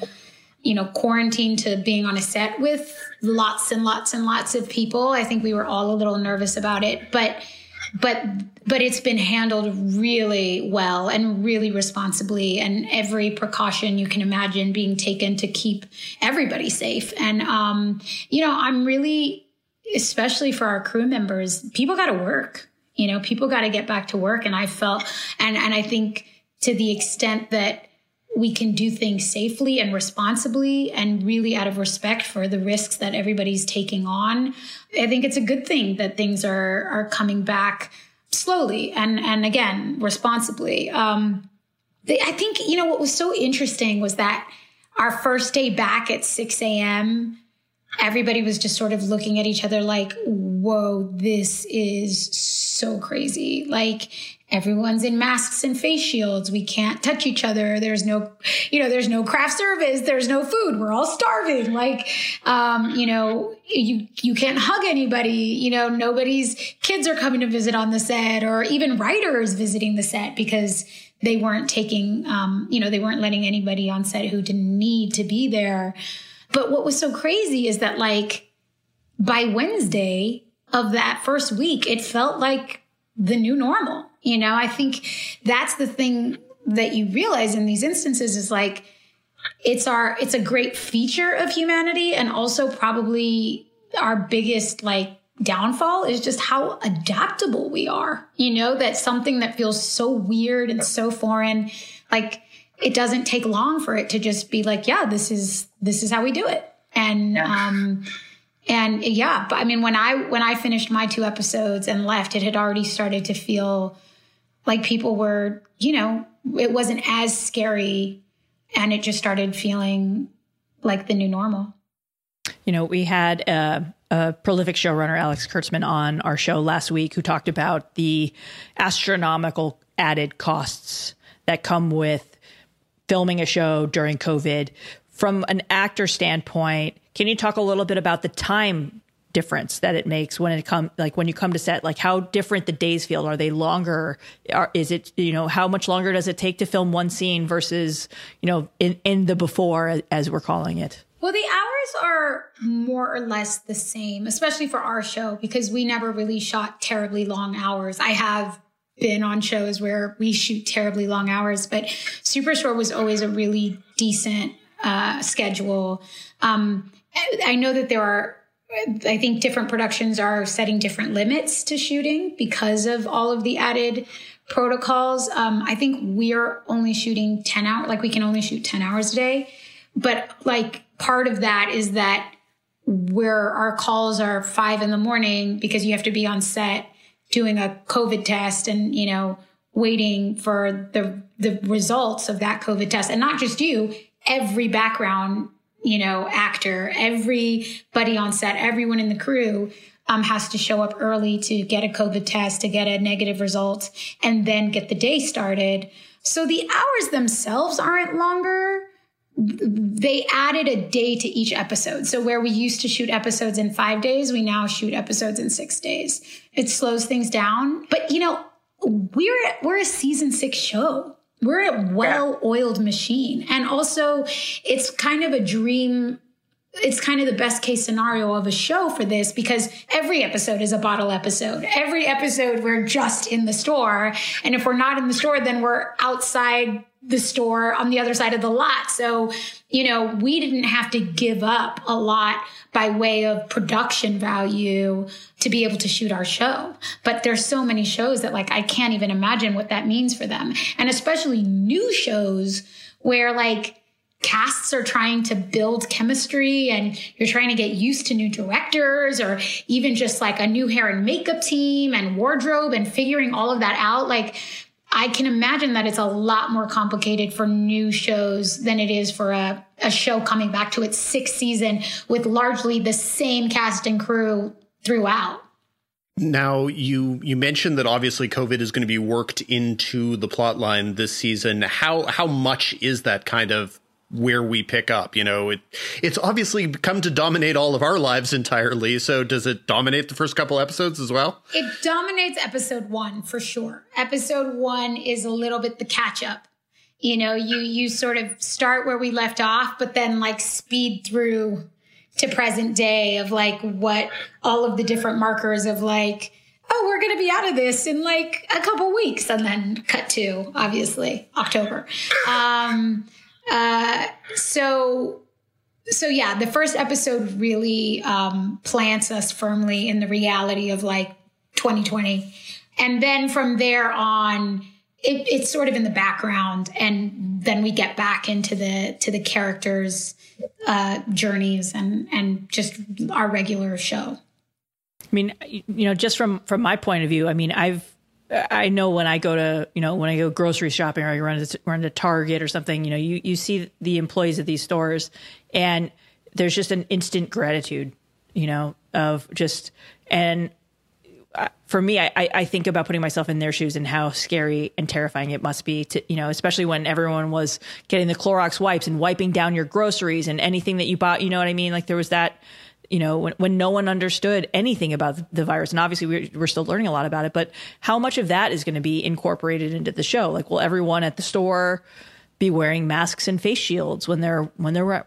quarantine to being on a set with lots and lots and lots of people. I think we were all a little nervous about it, but it's been handled really well and really responsibly, and every precaution you can imagine being taken to keep everybody safe. And, I'm really, especially for our crew members, people got to work, people got to get back to work. And I felt, and I think to the extent that we can do things safely and responsibly and really out of respect for the risks that everybody's taking on, I think it's a good thing that things are coming back slowly and again, responsibly. I think, what was so interesting was that our first day back at 6 a.m., everybody was just sort of looking at each other like, whoa, this is so crazy. Like, everyone's in masks and face shields. We can't touch each other. There's no, there's no craft service. There's no food. We're all starving. Like, you can't hug anybody. Nobody's kids are coming to visit on the set, or even writers visiting the set, because they weren't taking, they weren't letting anybody on set who didn't need to be there. But what was so crazy is that, like, by Wednesday of that first week, it felt like the new normal. I think that's the thing that you realize in these instances is, like, it's a great feature of humanity, and also probably our biggest, like, downfall is just how adaptable we are. That something that feels so weird and so foreign, like, it doesn't take long for it to just be like, yeah, this is how we do it. And yeah, but I mean, when I finished my 2 episodes and left, it had already started to feel like people were, it wasn't as scary, and it just started feeling like the new normal. We had a prolific showrunner, Alex Kurtzman, on our show last week, who talked about the astronomical added costs that come with filming a show during COVID. From an actor standpoint, can you talk a little bit about the time difference that it makes when it comes, like, when you come to set, like, how different the days feel? Are they longer? Is it, how much longer does it take to film one scene versus, in the before, as we're calling it? Well, the hours are more or less the same, especially for our show, because we never really shot terribly long hours. I have been on shows where we shoot terribly long hours, but Superstore was always a really decent schedule. I know that I think different productions are setting different limits to shooting because of all of the added protocols. I think we're only shooting 10 hours, like, we can only shoot 10 hours a day. But, like, part of that is that our calls are 5 a.m. because you have to be on set doing a COVID test and, waiting for the results of that COVID test. And not just you, every background actor, everybody on set, everyone in the crew has to show up early to get a COVID test, to get a negative result, and then get the day started. So the hours themselves aren't longer. They added a day to each episode. So where we used to shoot episodes in 5 days, we now shoot episodes in 6 days. It slows things down. But, we're a season 6 show. We're a well-oiled machine. And also, it's kind of a dream. It's kind of the best case scenario of a show for this, because every episode is a bottle episode. Every episode, we're just in the store. And if we're not in the store, then we're outside the store on the other side of the lot. So, we didn't have to give up a lot by way of production value to be able to shoot our show. But there's so many shows that, like, I can't even imagine what that means for them. And especially new shows where, like, casts are trying to build chemistry and you're trying to get used to new directors, or even just, like, a new hair and makeup team and wardrobe and figuring all of that out. Like, I can imagine that it's a lot more complicated for new shows than it is for a show coming back to its 6th season with largely the same cast and crew throughout. Now, you mentioned that obviously COVID is going to be worked into the plot line this season. How much is that kind of where we pick up? It's obviously come to dominate all of our lives entirely. So does it dominate the first couple episodes as well? It dominates episode 1 for sure. Episode 1 is a little bit the catch up. you know, you sort of start where we left off, but then like speed through to present day of like what all of the different markers of like, oh, we're going to be out of this in like a couple weeks, and then cut to obviously October. So yeah, the first episode really plants us firmly in the reality of like 2020. And then from there on, it's sort of in the background, and then we get back into the characters' journeys and just our regular show. I mean, you know, just from my point of view, I mean, I know when I go to, you know, when I go grocery shopping or I run to Target or something, you know, you see the employees of these stores, and there's just an instant gratitude, you know, of just, and for me, I think about putting myself in their shoes and how scary and terrifying it must be to, you know, especially when everyone was getting the Clorox wipes and wiping down your groceries and anything that you bought, you know what I mean? Like there was that, you know, when no one understood anything about the virus, and obviously we're still learning a lot about it, but how much of that is going to be incorporated into the show? Like, will everyone at the store be wearing masks and face shields when they're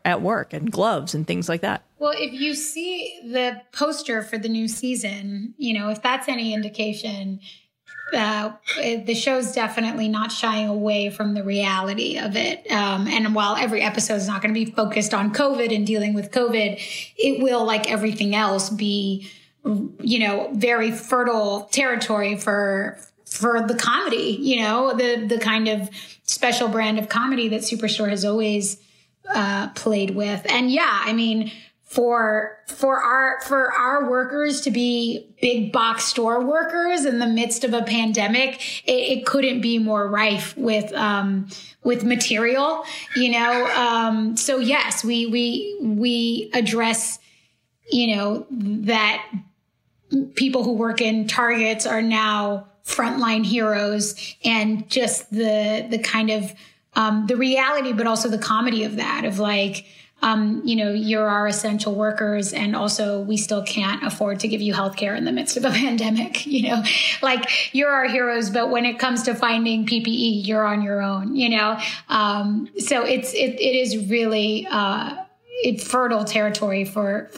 at work, and gloves and things like that? Well, if you see the poster for the new season, you know, if that's any indication, the show's definitely not shying away from the reality of it. And while every episode is not going to be focused on COVID and dealing with COVID, it will, like everything else, be, you know, very fertile territory for the comedy, you know, the kind of special brand of comedy that Superstore has always played with. And yeah, I mean, for our workers to be big box store workers in the midst of a pandemic, it couldn't be more rife with material, you know? So yes, we address, you know, that people who work in Targets are now frontline heroes, and just the kind of, the reality, but also the comedy of that, of like, you know, you're our essential workers, and also we still can't afford to give you healthcare in the midst of a pandemic. You know, like, you're our heroes, but when it comes to finding PPE, you're on your own. You know, so it is really fertile territory for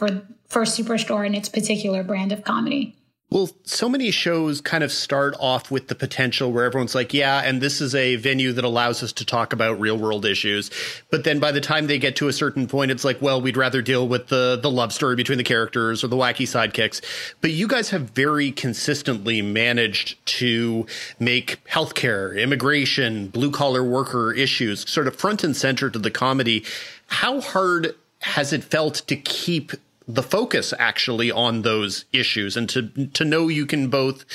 Superstore and its particular brand of comedy. Well, so many shows kind of start off with the potential where everyone's like, yeah, and this is a venue that allows us to talk about real world issues. But then by the time they get to a certain point, it's like, well, we'd rather deal with the love story between the characters or the wacky sidekicks. But you guys have very consistently managed to make healthcare, immigration, blue collar worker issues sort of front and center to the comedy. How hard has it felt to keep the focus actually on those issues, and to know you can both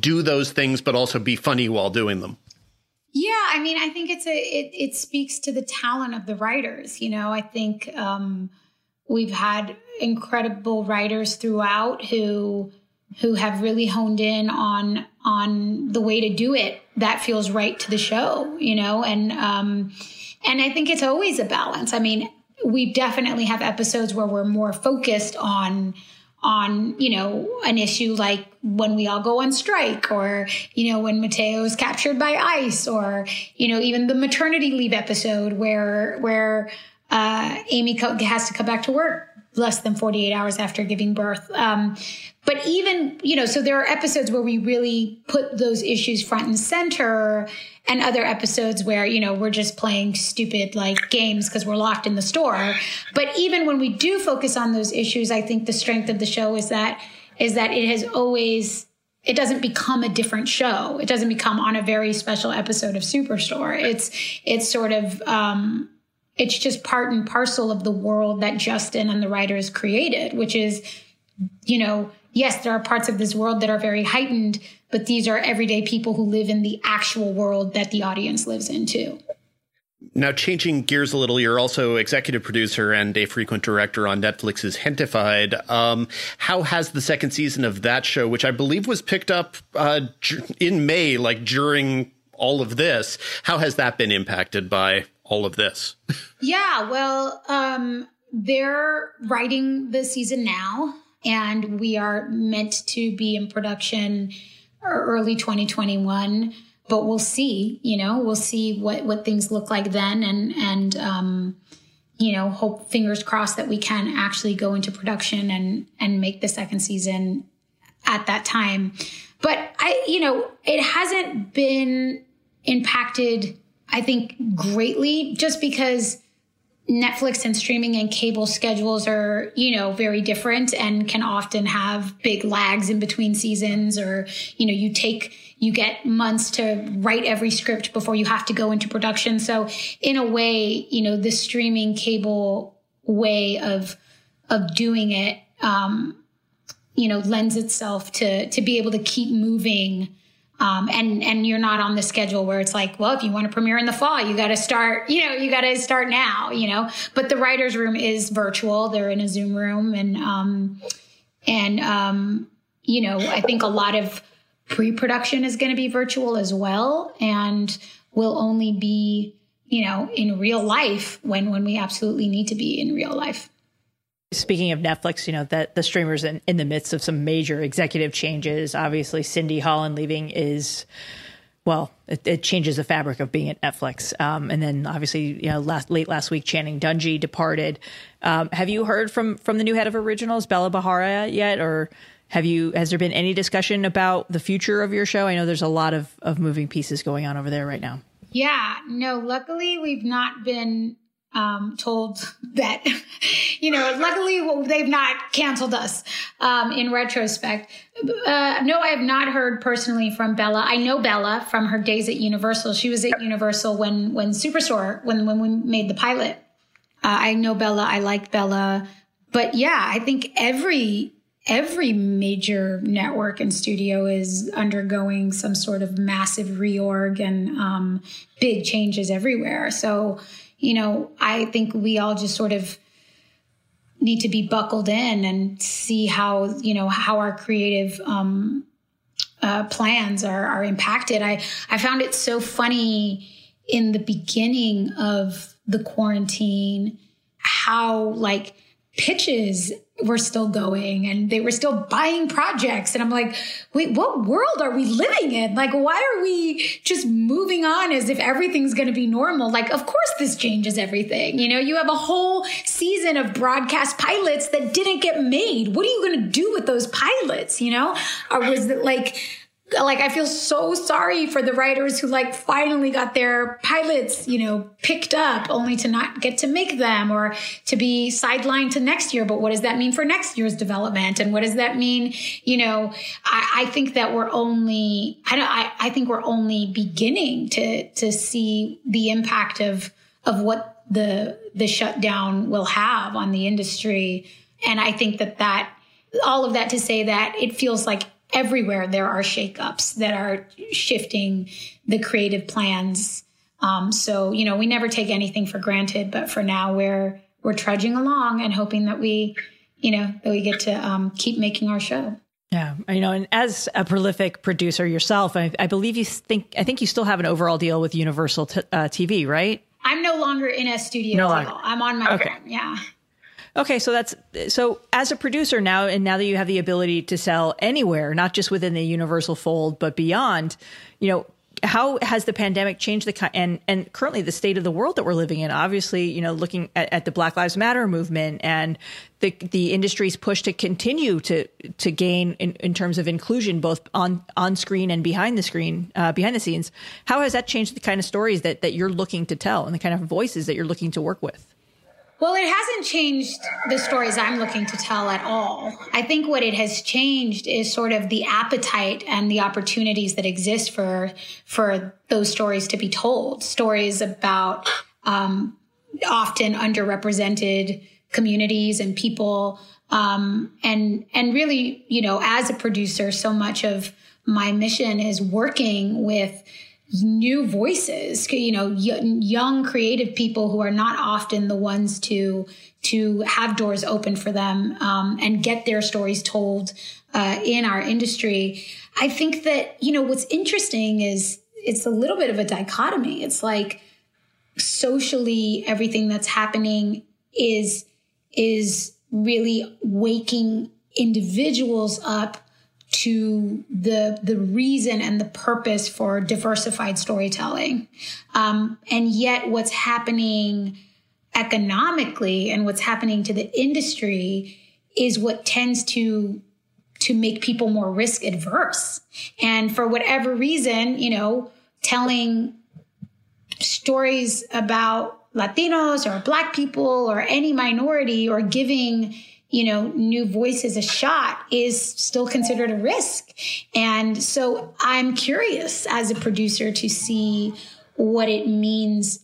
do those things but also be funny while doing them? Yeah, I mean, I think it speaks to the talent of the writers. You know, I think we've had incredible writers throughout who have really honed in on the way to do it that feels right to the show. You know, and I think it's always a balance. I mean, we definitely have episodes where we're more focused on, you know, an issue like when we all go on strike, or, you know, when Mateo is captured by ICE, or, you know, even the maternity leave episode where Amy has to come back to work less than 48 hours after giving birth. But even, you know, so there are episodes where we really put those issues front and center, and other episodes where, you know, we're just playing stupid like games because we're locked in the store. But even when we do focus on those issues, I think the strength of the show is that it has always, it doesn't become a different show. It doesn't become on a very special episode of Superstore. It's sort of, it's just part and parcel of the world that Justin and the writers created, which is, you know, yes, there are parts of this world that are very heightened, but these are everyday people who live in the actual world that the audience lives in too. Now, changing gears a little, you're also executive producer and a frequent director on Netflix's Hentified. How has the second season of that show, which I believe was picked up in May, like during all of this, how has that been impacted by all of this? Yeah, well, they're writing the season now, and we are meant to be in production early 2021. But we'll see, you know, we'll see what things look like then. And you know, hope, fingers crossed, that we can actually go into production and make the second season at that time. But you know, it hasn't been impacted, I think, greatly, just because Netflix and streaming and cable schedules are, you know, very different and can often have big lags in between seasons, or, you know, you get months to write every script before you have to go into production. So in a way, you know, the streaming cable way of doing it, you know, lends itself to be able to keep moving. And you're not on the schedule where it's like, well, if you want to premiere in the fall, you got to start now, you know. But the writer's room is virtual. They're in a Zoom room. And you know, I think a lot of pre-production is going to be virtual as well. And will only be, you know, in real life when we absolutely need to be in real life. Speaking of Netflix, you know, that the streamer's in the midst of some major executive changes. Obviously, Cindy Holland leaving is, well, it changes the fabric of being at Netflix. And then obviously, you know, late last week, Channing Dungey departed. Have you heard from the new head of originals, Bela Bahara, yet? Or has there been any discussion about the future of your show? I know there's a lot of moving pieces going on over there right now. Yeah, no, luckily we've not been told that, you know, luckily they've not canceled us in retrospect. No, I have not heard personally from Bela. I know Bela from her days at Universal. She was at Universal when Superstore, when we made the pilot. I know Bela. I like Bela. But yeah, I think every major network and studio is undergoing some sort of massive reorg and big changes everywhere. So, you know, I think we all just sort of need to be buckled in and see how, you know, how our creative plans are impacted. I found it so funny in the beginning of the quarantine how, like, pitches were still going and they were still buying projects. And I'm like, wait, what world are we living in? Like, why are we just moving on as if everything's going to be normal? Like, of course this changes everything. You know, you have a whole season of broadcast pilots that didn't get made. What are you going to do with those pilots? You know, or was it like, I feel so sorry for the writers who, like, finally got their pilots, you know, picked up only to not get to make them or to be sidelined to next year. But what does that mean for next year's development? And what does that mean? You know, I think that I think we're only beginning to see the impact of what the shutdown will have on the industry. And I think that all of that to say that it feels like everywhere there are shakeups that are shifting the creative plans. So, you know, we never take anything for granted, but for now we're trudging along and hoping that we, you know, that we get to keep making our show. Yeah. You know, and as a prolific producer yourself, I believe I think you still have an overall deal with Universal TV, right? I'm no longer in a studio. I'm on my own. Yeah. Okay, so as a producer now, and now that you have the ability to sell anywhere, not just within the Universal fold, but beyond, you know, how has the pandemic changed and currently the state of the world that we're living in? Obviously, you know, looking at the Black Lives Matter movement and the industry's push to continue to gain in terms of inclusion, both on screen and behind the scenes. How has that changed the kind of stories that you're looking to tell and the kind of voices that you're looking to work with? Well, it hasn't changed the stories I'm looking to tell at all. I think what it has changed is sort of the appetite and the opportunities that exist for those stories to be told. Stories about often underrepresented communities and people. And really, you know, as a producer, so much of my mission is working with new voices, you know, young creative people who are not often the ones to have doors open for them and get their stories told in our industry. I think that, you know, what's interesting is it's a little bit of a dichotomy. It's like socially everything that's happening is really waking individuals up to the reason and the purpose for diversified storytelling. And yet what's happening economically and what's happening to the industry is what tends to make people more risk adverse. And for whatever reason, you know, telling stories about Latinos or Black people or any minority or giving, you know, new voices a shot is still considered a risk. And so I'm curious as a producer to see what it means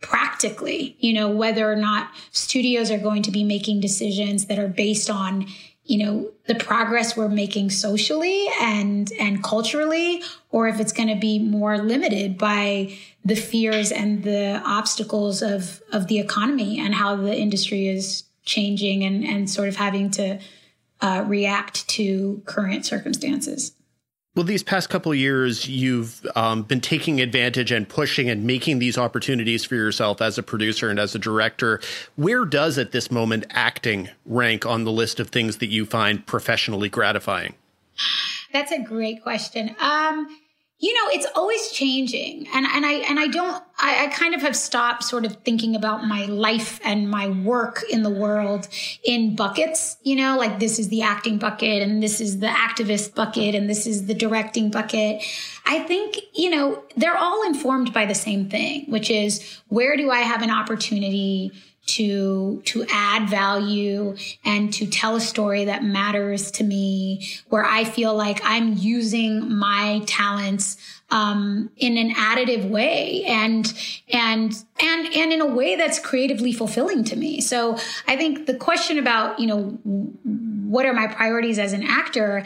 practically, you know, whether or not studios are going to be making decisions that are based on, you know, the progress we're making socially and culturally, or if it's going to be more limited by the fears and the obstacles of the economy and how the industry is changing and sort of having to react to current circumstances. Well, these past couple of years, you've been taking advantage and pushing and making these opportunities for yourself as a producer and as a director. Where does at this moment acting rank on the list of things that you find professionally gratifying? That's a great question. You know, it's always changing. And I kind of have stopped sort of thinking about my life and my work in the world in buckets, you know, like this is the acting bucket and this is the activist bucket and this is the directing bucket. I think, you know, they're all informed by the same thing, which is where do I have an opportunity to add value and to tell a story that matters to me, where I feel like I'm using my talents in an additive way and in a way that's creatively fulfilling to me. So I think the question about, you know, what are my priorities as an actor?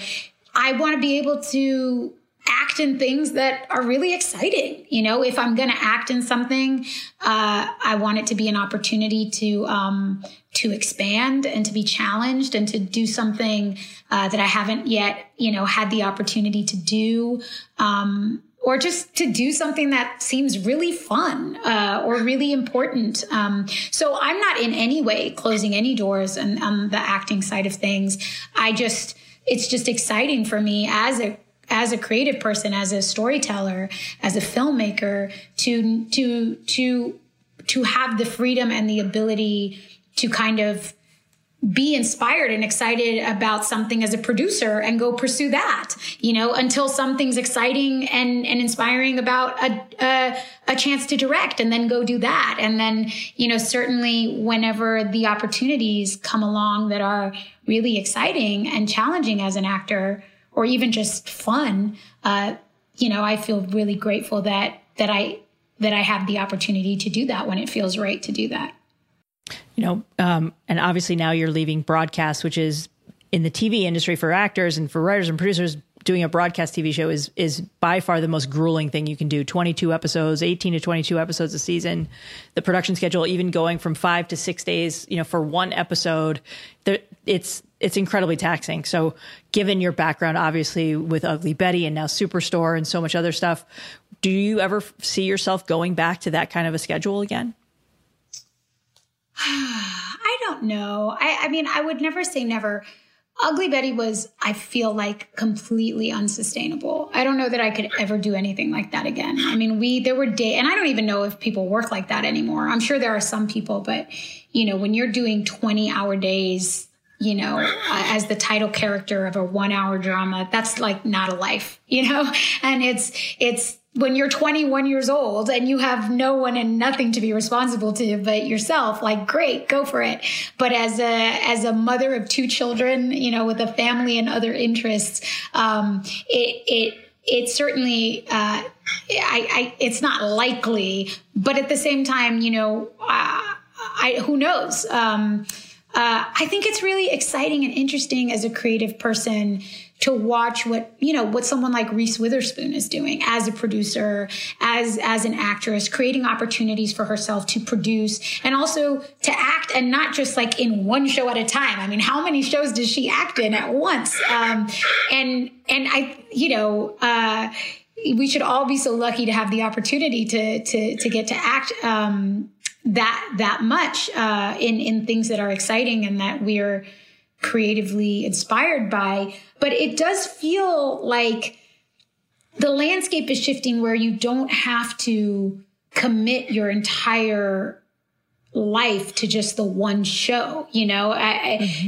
I want to be able to act in things that are really exciting. You know, if I'm going to act in something, I want it to be an opportunity to expand and to be challenged and to do something that I haven't yet, you know, had the opportunity to do, or just to do something that seems really fun or really important. So I'm not in any way closing any doors on the acting side of things. It's just exciting for me as a creative person, as a storyteller, as a filmmaker, to have the freedom and the ability to kind of be inspired and excited about something as a producer and go pursue that, you know, until something's exciting and inspiring about a chance to direct, and then go do that. And then, you know, certainly whenever the opportunities come along that are really exciting and challenging as an actor, or even just fun, you know, I feel really grateful that I have the opportunity to do that when it feels right to do that. You know, and obviously now you're leaving broadcast, which is in the TV industry for actors and for writers and producers. Doing a broadcast TV show is by far the most grueling thing you can do. 22 episodes, 18 to 22 episodes a season. The production schedule, even going from 5 to 6 days, you know, for one episode, it's incredibly taxing. So given your background, obviously with Ugly Betty and now Superstore and so much other stuff, do you ever see yourself going back to that kind of a schedule again? I don't know. I mean, I would never say never. Ugly Betty was, I feel like, completely unsustainable. I don't know that I could ever do anything like that again. I mean, there were days, and I don't even know if people work like that anymore. I'm sure there are some people, but, you know, when you're doing 20-hour days, you know, as the title character of a 1-hour drama, that's like not a life, you know, and it's when you're 21 years old and you have no one and nothing to be responsible to but yourself, like, great, go for it. But as a mother of 2 children, you know, with a family and other interests, it certainly, it's not likely, but at the same time, you know, who knows? I think it's really exciting and interesting as a creative person to watch what someone like Reese Witherspoon is doing as a producer, as an actress, creating opportunities for herself to produce and also to act, and not just like in one show at a time. I mean, how many shows does she act in at once? We should all be so lucky to have the opportunity to get to act, that much, in things that are exciting and that we're creatively inspired by. But it does feel like the landscape is shifting where you don't have to commit your entire life to just the one show. You know,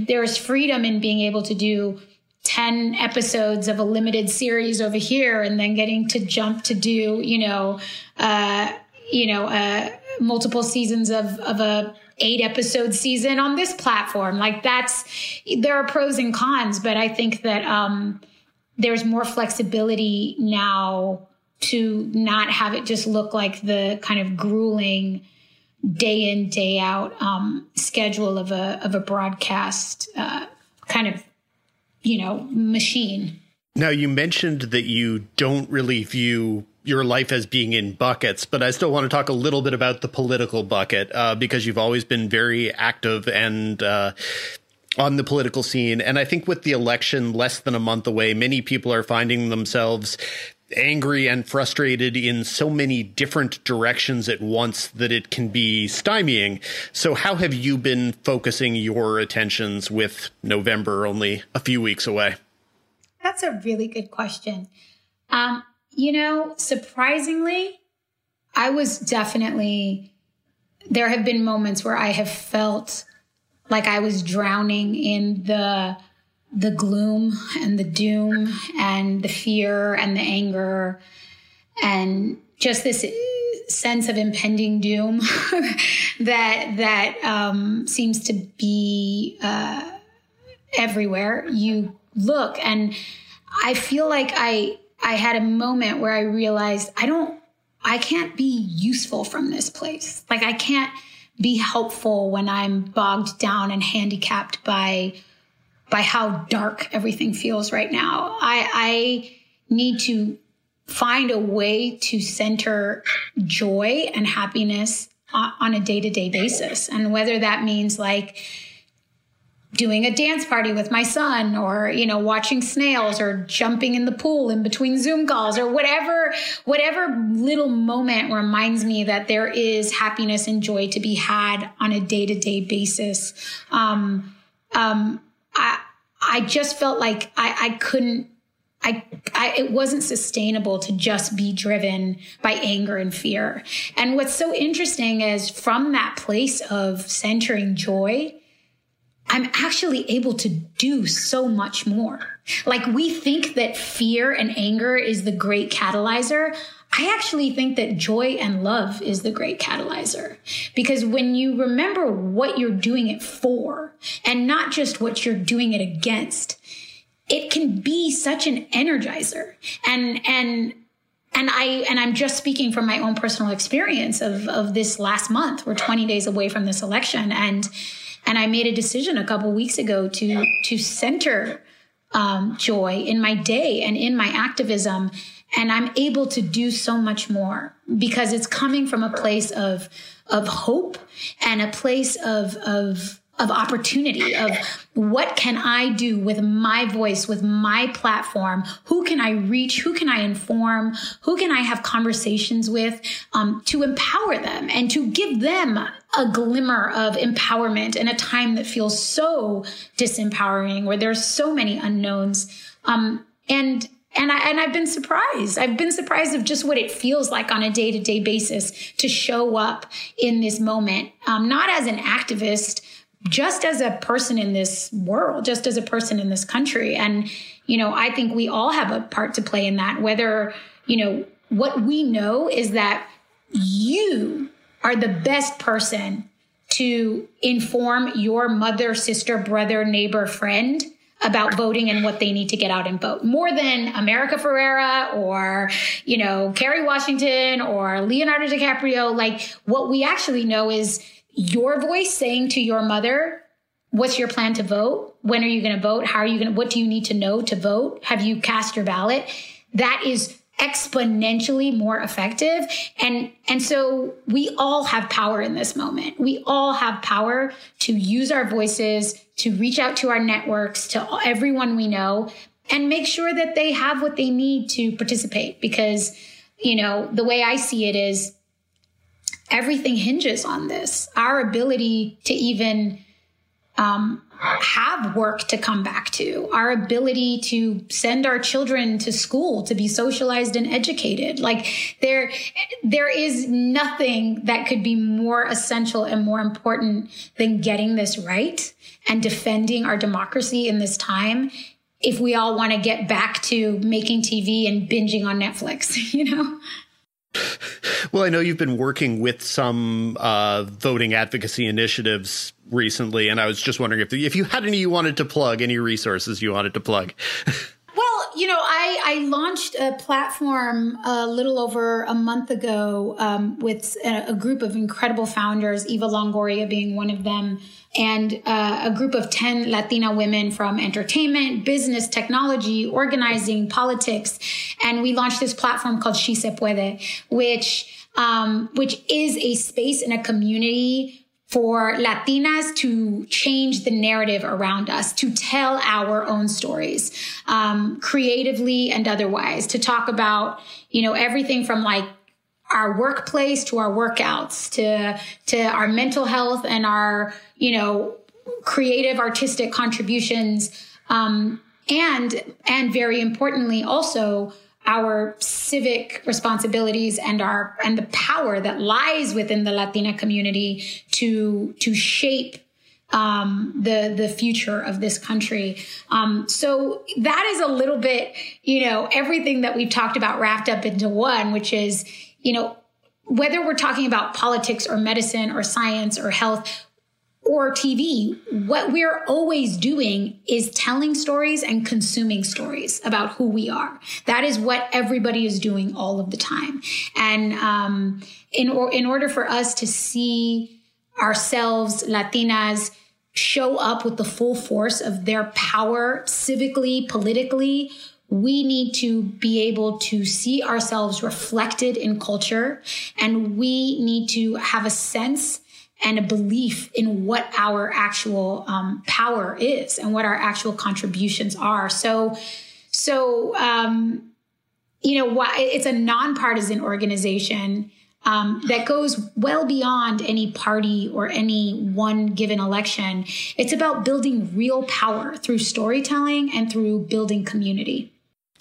there is freedom in being able to do 10 episodes of a limited series over here and then getting to jump to do, multiple seasons of a 8-episode season on this platform. Like there are pros and cons, but I think that there's more flexibility now to not have it just look like the kind of grueling day in, day out schedule of a broadcast kind of, machine. Now, you mentioned that you don't really view your life as being in buckets, but I still want to talk a little bit about the political bucket because you've always been very active and on the political scene. And I think with the election less than a month away, many people are finding themselves angry and frustrated in so many different directions at once that it can be stymieing. So how have you been focusing your attentions with November only a few weeks away? That's a really good question. Surprisingly, there have been moments where I have felt like I was drowning in the gloom and the doom and the fear and the anger and just this sense of impending doom that seems to be everywhere you look. And I feel like I had a moment where I realized I can't be useful from this place. Like I can't be helpful when I'm bogged down and handicapped by how dark everything feels right now. I need to find a way to center joy and happiness on a day-to-day basis. And whether that means like doing a dance party with my son or, watching snails or jumping in the pool in between Zoom calls or whatever little moment reminds me that there is happiness and joy to be had on a day-to-day basis. I just felt like it wasn't sustainable to just be driven by anger and fear. And what's so interesting is from that place of centering joy, I'm actually able to do so much more. Like we think that fear and anger is the great catalyzer. I actually think that joy and love is the great catalyzer, because when you remember what you're doing it for and not just what you're doing it against, it can be such an energizer. And I'm just speaking from my own personal experience of this last month. We're 20 days away from this election. And I made a decision a couple weeks ago to center joy in my day and in my activism. And I'm able to do so much more because it's coming from a place of hope and a place of opportunity, of what can I do with my voice, with my platform? Who can I reach? Who can I inform? Who can I have conversations with to empower them and to give them a glimmer of empowerment in a time that feels so disempowering, where there's so many unknowns. And I've been surprised. I've been surprised of just what it feels like on a day-to-day basis to show up in this moment, not as an activist, just as a person in this world, just as a person in this country. And, I think we all have a part to play in that, whether, what we know is that you are the best person to inform your mother, sister, brother, neighbor, friend about voting and what they need to get out and vote, more than America Ferrera or, Kerry Washington or Leonardo DiCaprio. Like what we actually know is your voice saying to your mother, what's your plan to vote? When are you going to vote? How are you going to, what do you need to know to vote? Have you cast your ballot? That is exponentially more effective. And so we all have power in this moment. We all have power to use our voices, to reach out to our networks, to everyone we know, and make sure that they have what they need to participate. Because, the way I see it is everything hinges on this. Our ability to even have work to come back to, our ability to send our children to school, to be socialized and educated. Like there is nothing that could be more essential and more important than getting this right and defending our democracy in this time. If we all want to get back to making TV and binging on Netflix, you know? Well, I know you've been working with some voting advocacy initiatives recently, and I was just wondering if you had any you wanted to plug, any resources you wanted to plug. Well, you know, I launched a platform a little over a month ago with a group of incredible founders, Eva Longoria being one of them, and a group of 10 Latina women from entertainment, business, technology, organizing, politics. And we launched this platform called She Se Puede, which is a space in a community for Latinas to change the narrative around us, to tell our own stories, creatively and otherwise, to talk about, you know, everything from like our workplace to our workouts to our mental health and our, you know, creative artistic contributions. And very importantly, also our civic responsibilities and the power that lies within the Latina community to shape the future of this country. So that is a little bit, you know, everything that we've talked about wrapped up into one, which is, you know, whether we're talking about politics or medicine or science or health or TV, what we're always doing is telling stories and consuming stories about who we are. That is what everybody is doing all of the time. And in order for us to see ourselves, Latinas, show up with the full force of their power civically, politically, we need to be able to see ourselves reflected in culture. And we need to have a sense and a belief in what our actual power is and what our actual contributions are. So you know, it's a nonpartisan organization that goes well beyond any party or any one given election. It's about building real power through storytelling and through building community.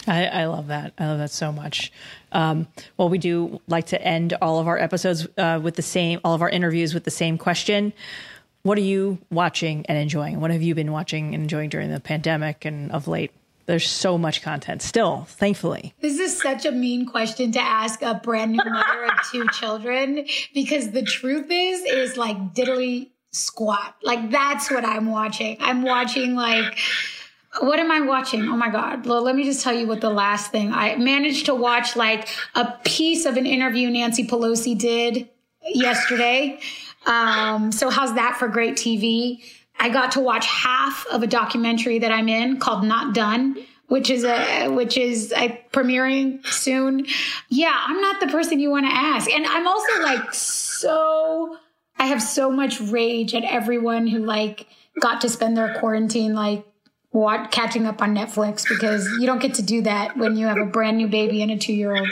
I love that. I love that so much. Well, we do like to end all of our episodes all of our interviews with the same question. What are you watching and enjoying? What have you been watching and enjoying during the pandemic and of late? There's so much content still, thankfully. This is such a mean question to ask a brand new mother of two children, because the truth is like diddly squat. Like that's what I'm watching. I'm watching like... What am I watching? Oh my God. Well, let me just tell you what the last thing I managed to watch, like a piece of an interview Nancy Pelosi did yesterday. So how's that for great TV? I got to watch half of a documentary that I'm in called Not Done, which is premiering soon. Yeah. I'm not the person you want to ask. And I'm also like, I have so much rage at everyone who like got to spend their quarantine, like, catching up on Netflix, because you don't get to do that when you have a brand new baby and a 2-year-old.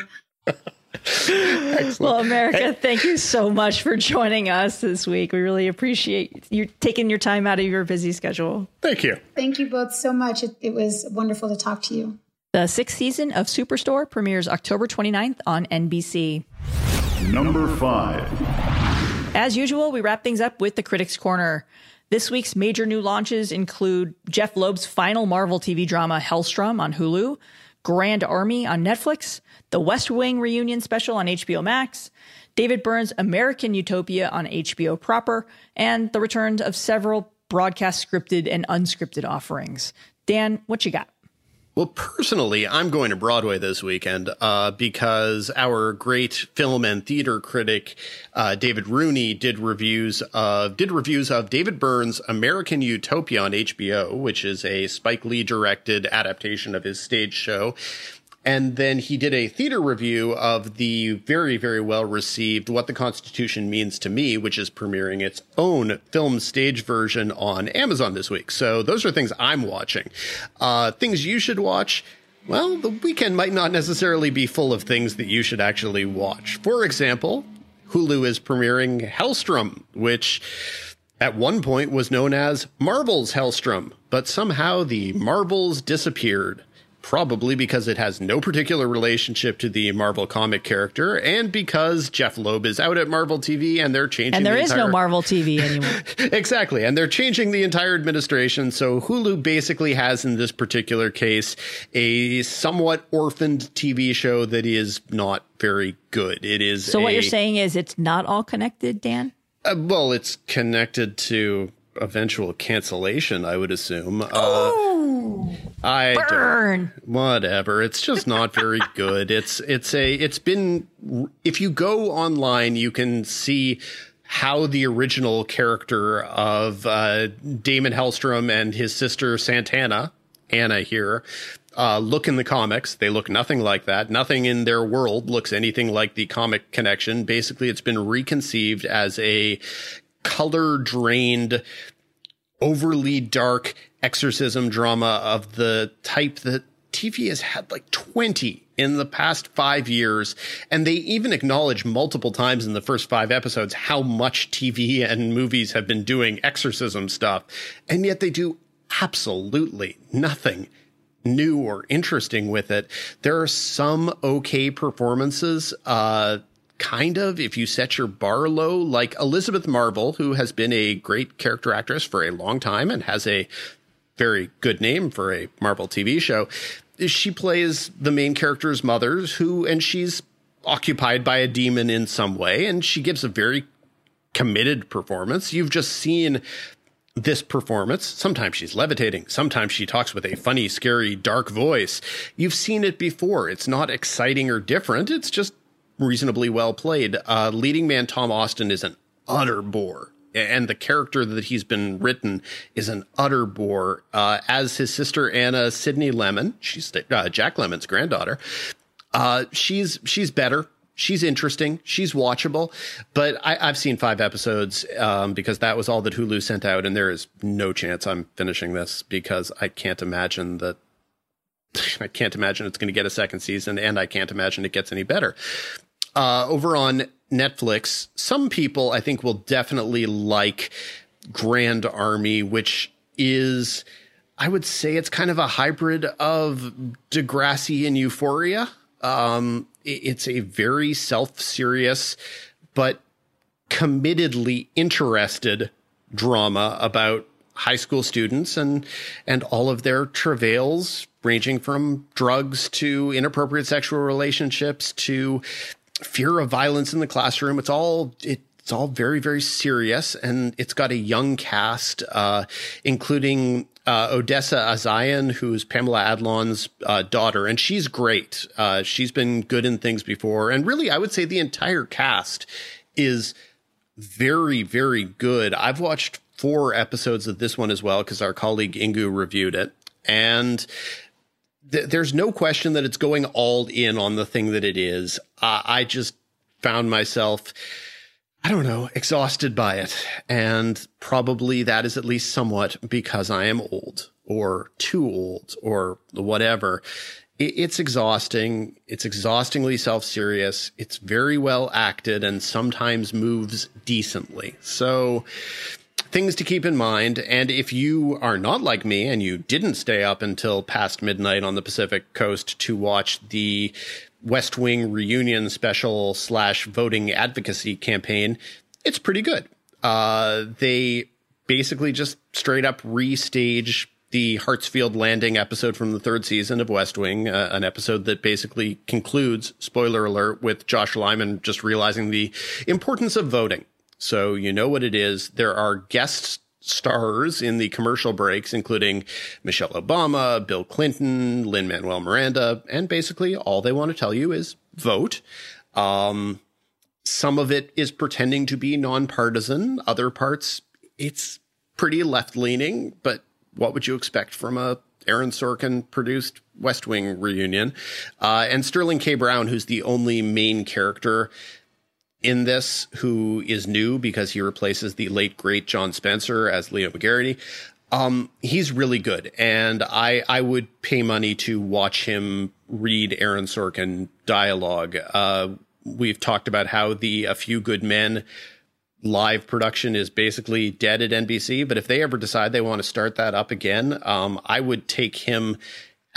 Excellent. Well, America, thank you so much for joining us this week. We really appreciate you taking your time out of your busy schedule. Thank you. Thank you both so much. It was wonderful to talk to you. The 6th season of Superstore premieres October 29th on NBC. Number 5. As usual, we wrap things up with the Critics Corner. This week's major new launches include Jeff Loeb's final Marvel TV drama, Hellstrom, on Hulu, Grand Army on Netflix, The West Wing reunion special on HBO Max, David Byrne's American Utopia on HBO proper, and the returns of several broadcast scripted and unscripted offerings. Dan, what you got? Well, personally, I'm going to Broadway this weekend because our great film and theater critic David Rooney did reviews of David Byrne's American Utopia on HBO, which is a Spike Lee directed adaptation of his stage show. And then he did a theater review of the very, very well received What the Constitution Means to Me, which is premiering its own film stage version on Amazon this week. So those are things I'm watching. Things you should watch. Well, the weekend might not necessarily be full of things that you should actually watch. For example, Hulu is premiering Hellstrom, which at one point was known as Marvel's Hellstrom, but somehow the Marvels disappeared, probably because it has no particular relationship to the Marvel comic character, and because Jeff Loeb is out at Marvel TV and they're changing. And there is no Marvel TV anymore. Exactly. And they're changing the entire administration. So Hulu basically has, in this particular case, a somewhat orphaned TV show that is not very good. It is. So what you're saying is it's not all connected, Dan? Well, it's connected to eventual cancellation, I would assume. Whatever. It's just not very good. It's been if you go online, you can see how the original character of Damon Hellstrom and his sister Santana, Anna here, look in the comics. They look nothing like that. Nothing in their world looks anything like the comic connection. Basically, it's been reconceived as a color drained, overly dark exorcism drama of the type that TV has had like 20 in the past 5 years. And they even acknowledge multiple times in the first 5 episodes how much TV and movies have been doing exorcism stuff. And yet they do absolutely nothing new or interesting with it. There are some okay performances, kind of, if you set your bar low, like Elizabeth Marvel, who has been a great character actress for a long time and has a very good name for a Marvel TV show. She plays the main character's mother, and she's occupied by a demon in some way, and she gives a very committed performance. You've just seen this performance. Sometimes she's levitating. Sometimes she talks with a funny, scary, dark voice. You've seen it before. It's not exciting or different. It's just reasonably well played. Leading man Tom Austin is an utter bore. And the character that he's been written is an utter bore. As his sister, Anna Sydney Lemon, she's Jack Lemon's granddaughter. She's better. She's interesting. She's watchable. But I've seen 5 episodes because that was all that Hulu sent out. And there is no chance I'm finishing this because I can't imagine it's going to get a second season, and I can't imagine it gets any better. Over on Netflix, some people I think will definitely like Grand Army, which is, I would say, it's kind of a hybrid of Degrassi and Euphoria. It's a very self-serious but committedly interested drama about high school students and all of their travails, ranging from drugs to inappropriate sexual relationships to fear of violence in the classroom. It's all very, very serious. And it's got a young cast, including Odessa Azayan, who's Pamela Adlon's daughter. And she's great. She's been good in things before. And really, I would say the entire cast is very, very good. I've watched 4 episodes of this one as well because our colleague Ingu reviewed it. And there's no question that it's going all in on the thing that it is. I just found myself, I don't know, exhausted by it. And probably that is at least somewhat because I am old or too old or whatever. It's exhausting. It's exhaustingly self-serious. It's very well acted and sometimes moves decently. So things to keep in mind. And if you are not like me and you didn't stay up until past midnight on the Pacific Coast to watch the West Wing reunion special / voting advocacy campaign, it's pretty good. They basically just straight up restage the Hartsfield Landing episode from the 3rd season of West Wing, an episode that basically concludes, spoiler alert, with Josh Lyman just realizing the importance of voting. So you know what it is. There are guest stars in the commercial breaks, including Michelle Obama, Bill Clinton, Lin-Manuel Miranda. And basically all they want to tell you is vote. Some of it is pretending to be nonpartisan. Other parts, it's pretty left-leaning. But what would you expect from a Aaron Sorkin-produced West Wing reunion? And Sterling K. Brown, who's the only main character in this, who is new because he replaces the late, great John Spencer as Leo McGarity. He's really good. And I would pay money to watch him read Aaron Sorkin dialogue. We've talked about how the A Few Good Men live production is basically dead at NBC. But if they ever decide they want to start that up again, I would take him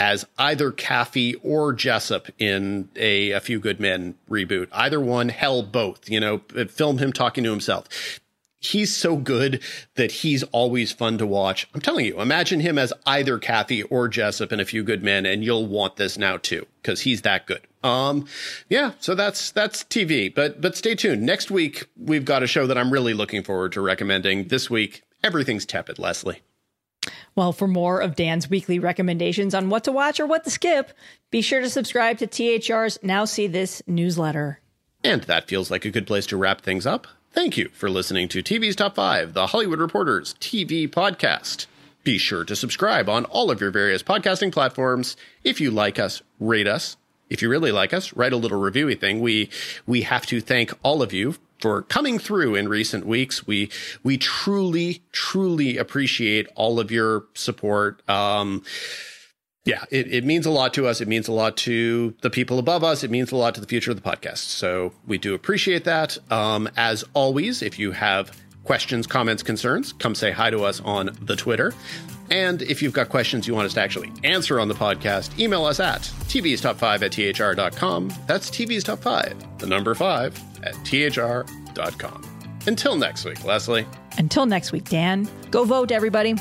as either Caffey or Jessup in a Few Good Men reboot. Either one, hell, both, you know, film him talking to himself. He's so good that he's always fun to watch. I'm telling you, imagine him as either Caffey or Jessup in A Few Good Men, and you'll want this now too, because he's that good. Yeah, so that's TV, but stay tuned. Next week, we've got a show that I'm really looking forward to recommending. This week, everything's tepid, Leslie. Well, for more of Dan's weekly recommendations on what to watch or what to skip, be sure to subscribe to THR's Now See This newsletter. And that feels like a good place to wrap things up. Thank you for listening to TV's Top 5, the Hollywood Reporter's TV podcast. Be sure to subscribe on all of your various podcasting platforms. If you like us, rate us. If you really like us, write a little reviewy thing. We have to thank all of you for coming through in recent weeks. We truly, truly appreciate all of your support. Yeah, it means a lot to us. It means a lot to the people above us. It means a lot to the future of the podcast. So we do appreciate that. As always, if you have questions, comments, concerns, come say hi to us on the Twitter. And if you've got questions you want us to actually answer on the podcast, email us at tvstop5@thr.com. That's tvstop5, the number 5, at thr.com. Until next week, Leslie. Until next week, Dan. Go vote, everybody.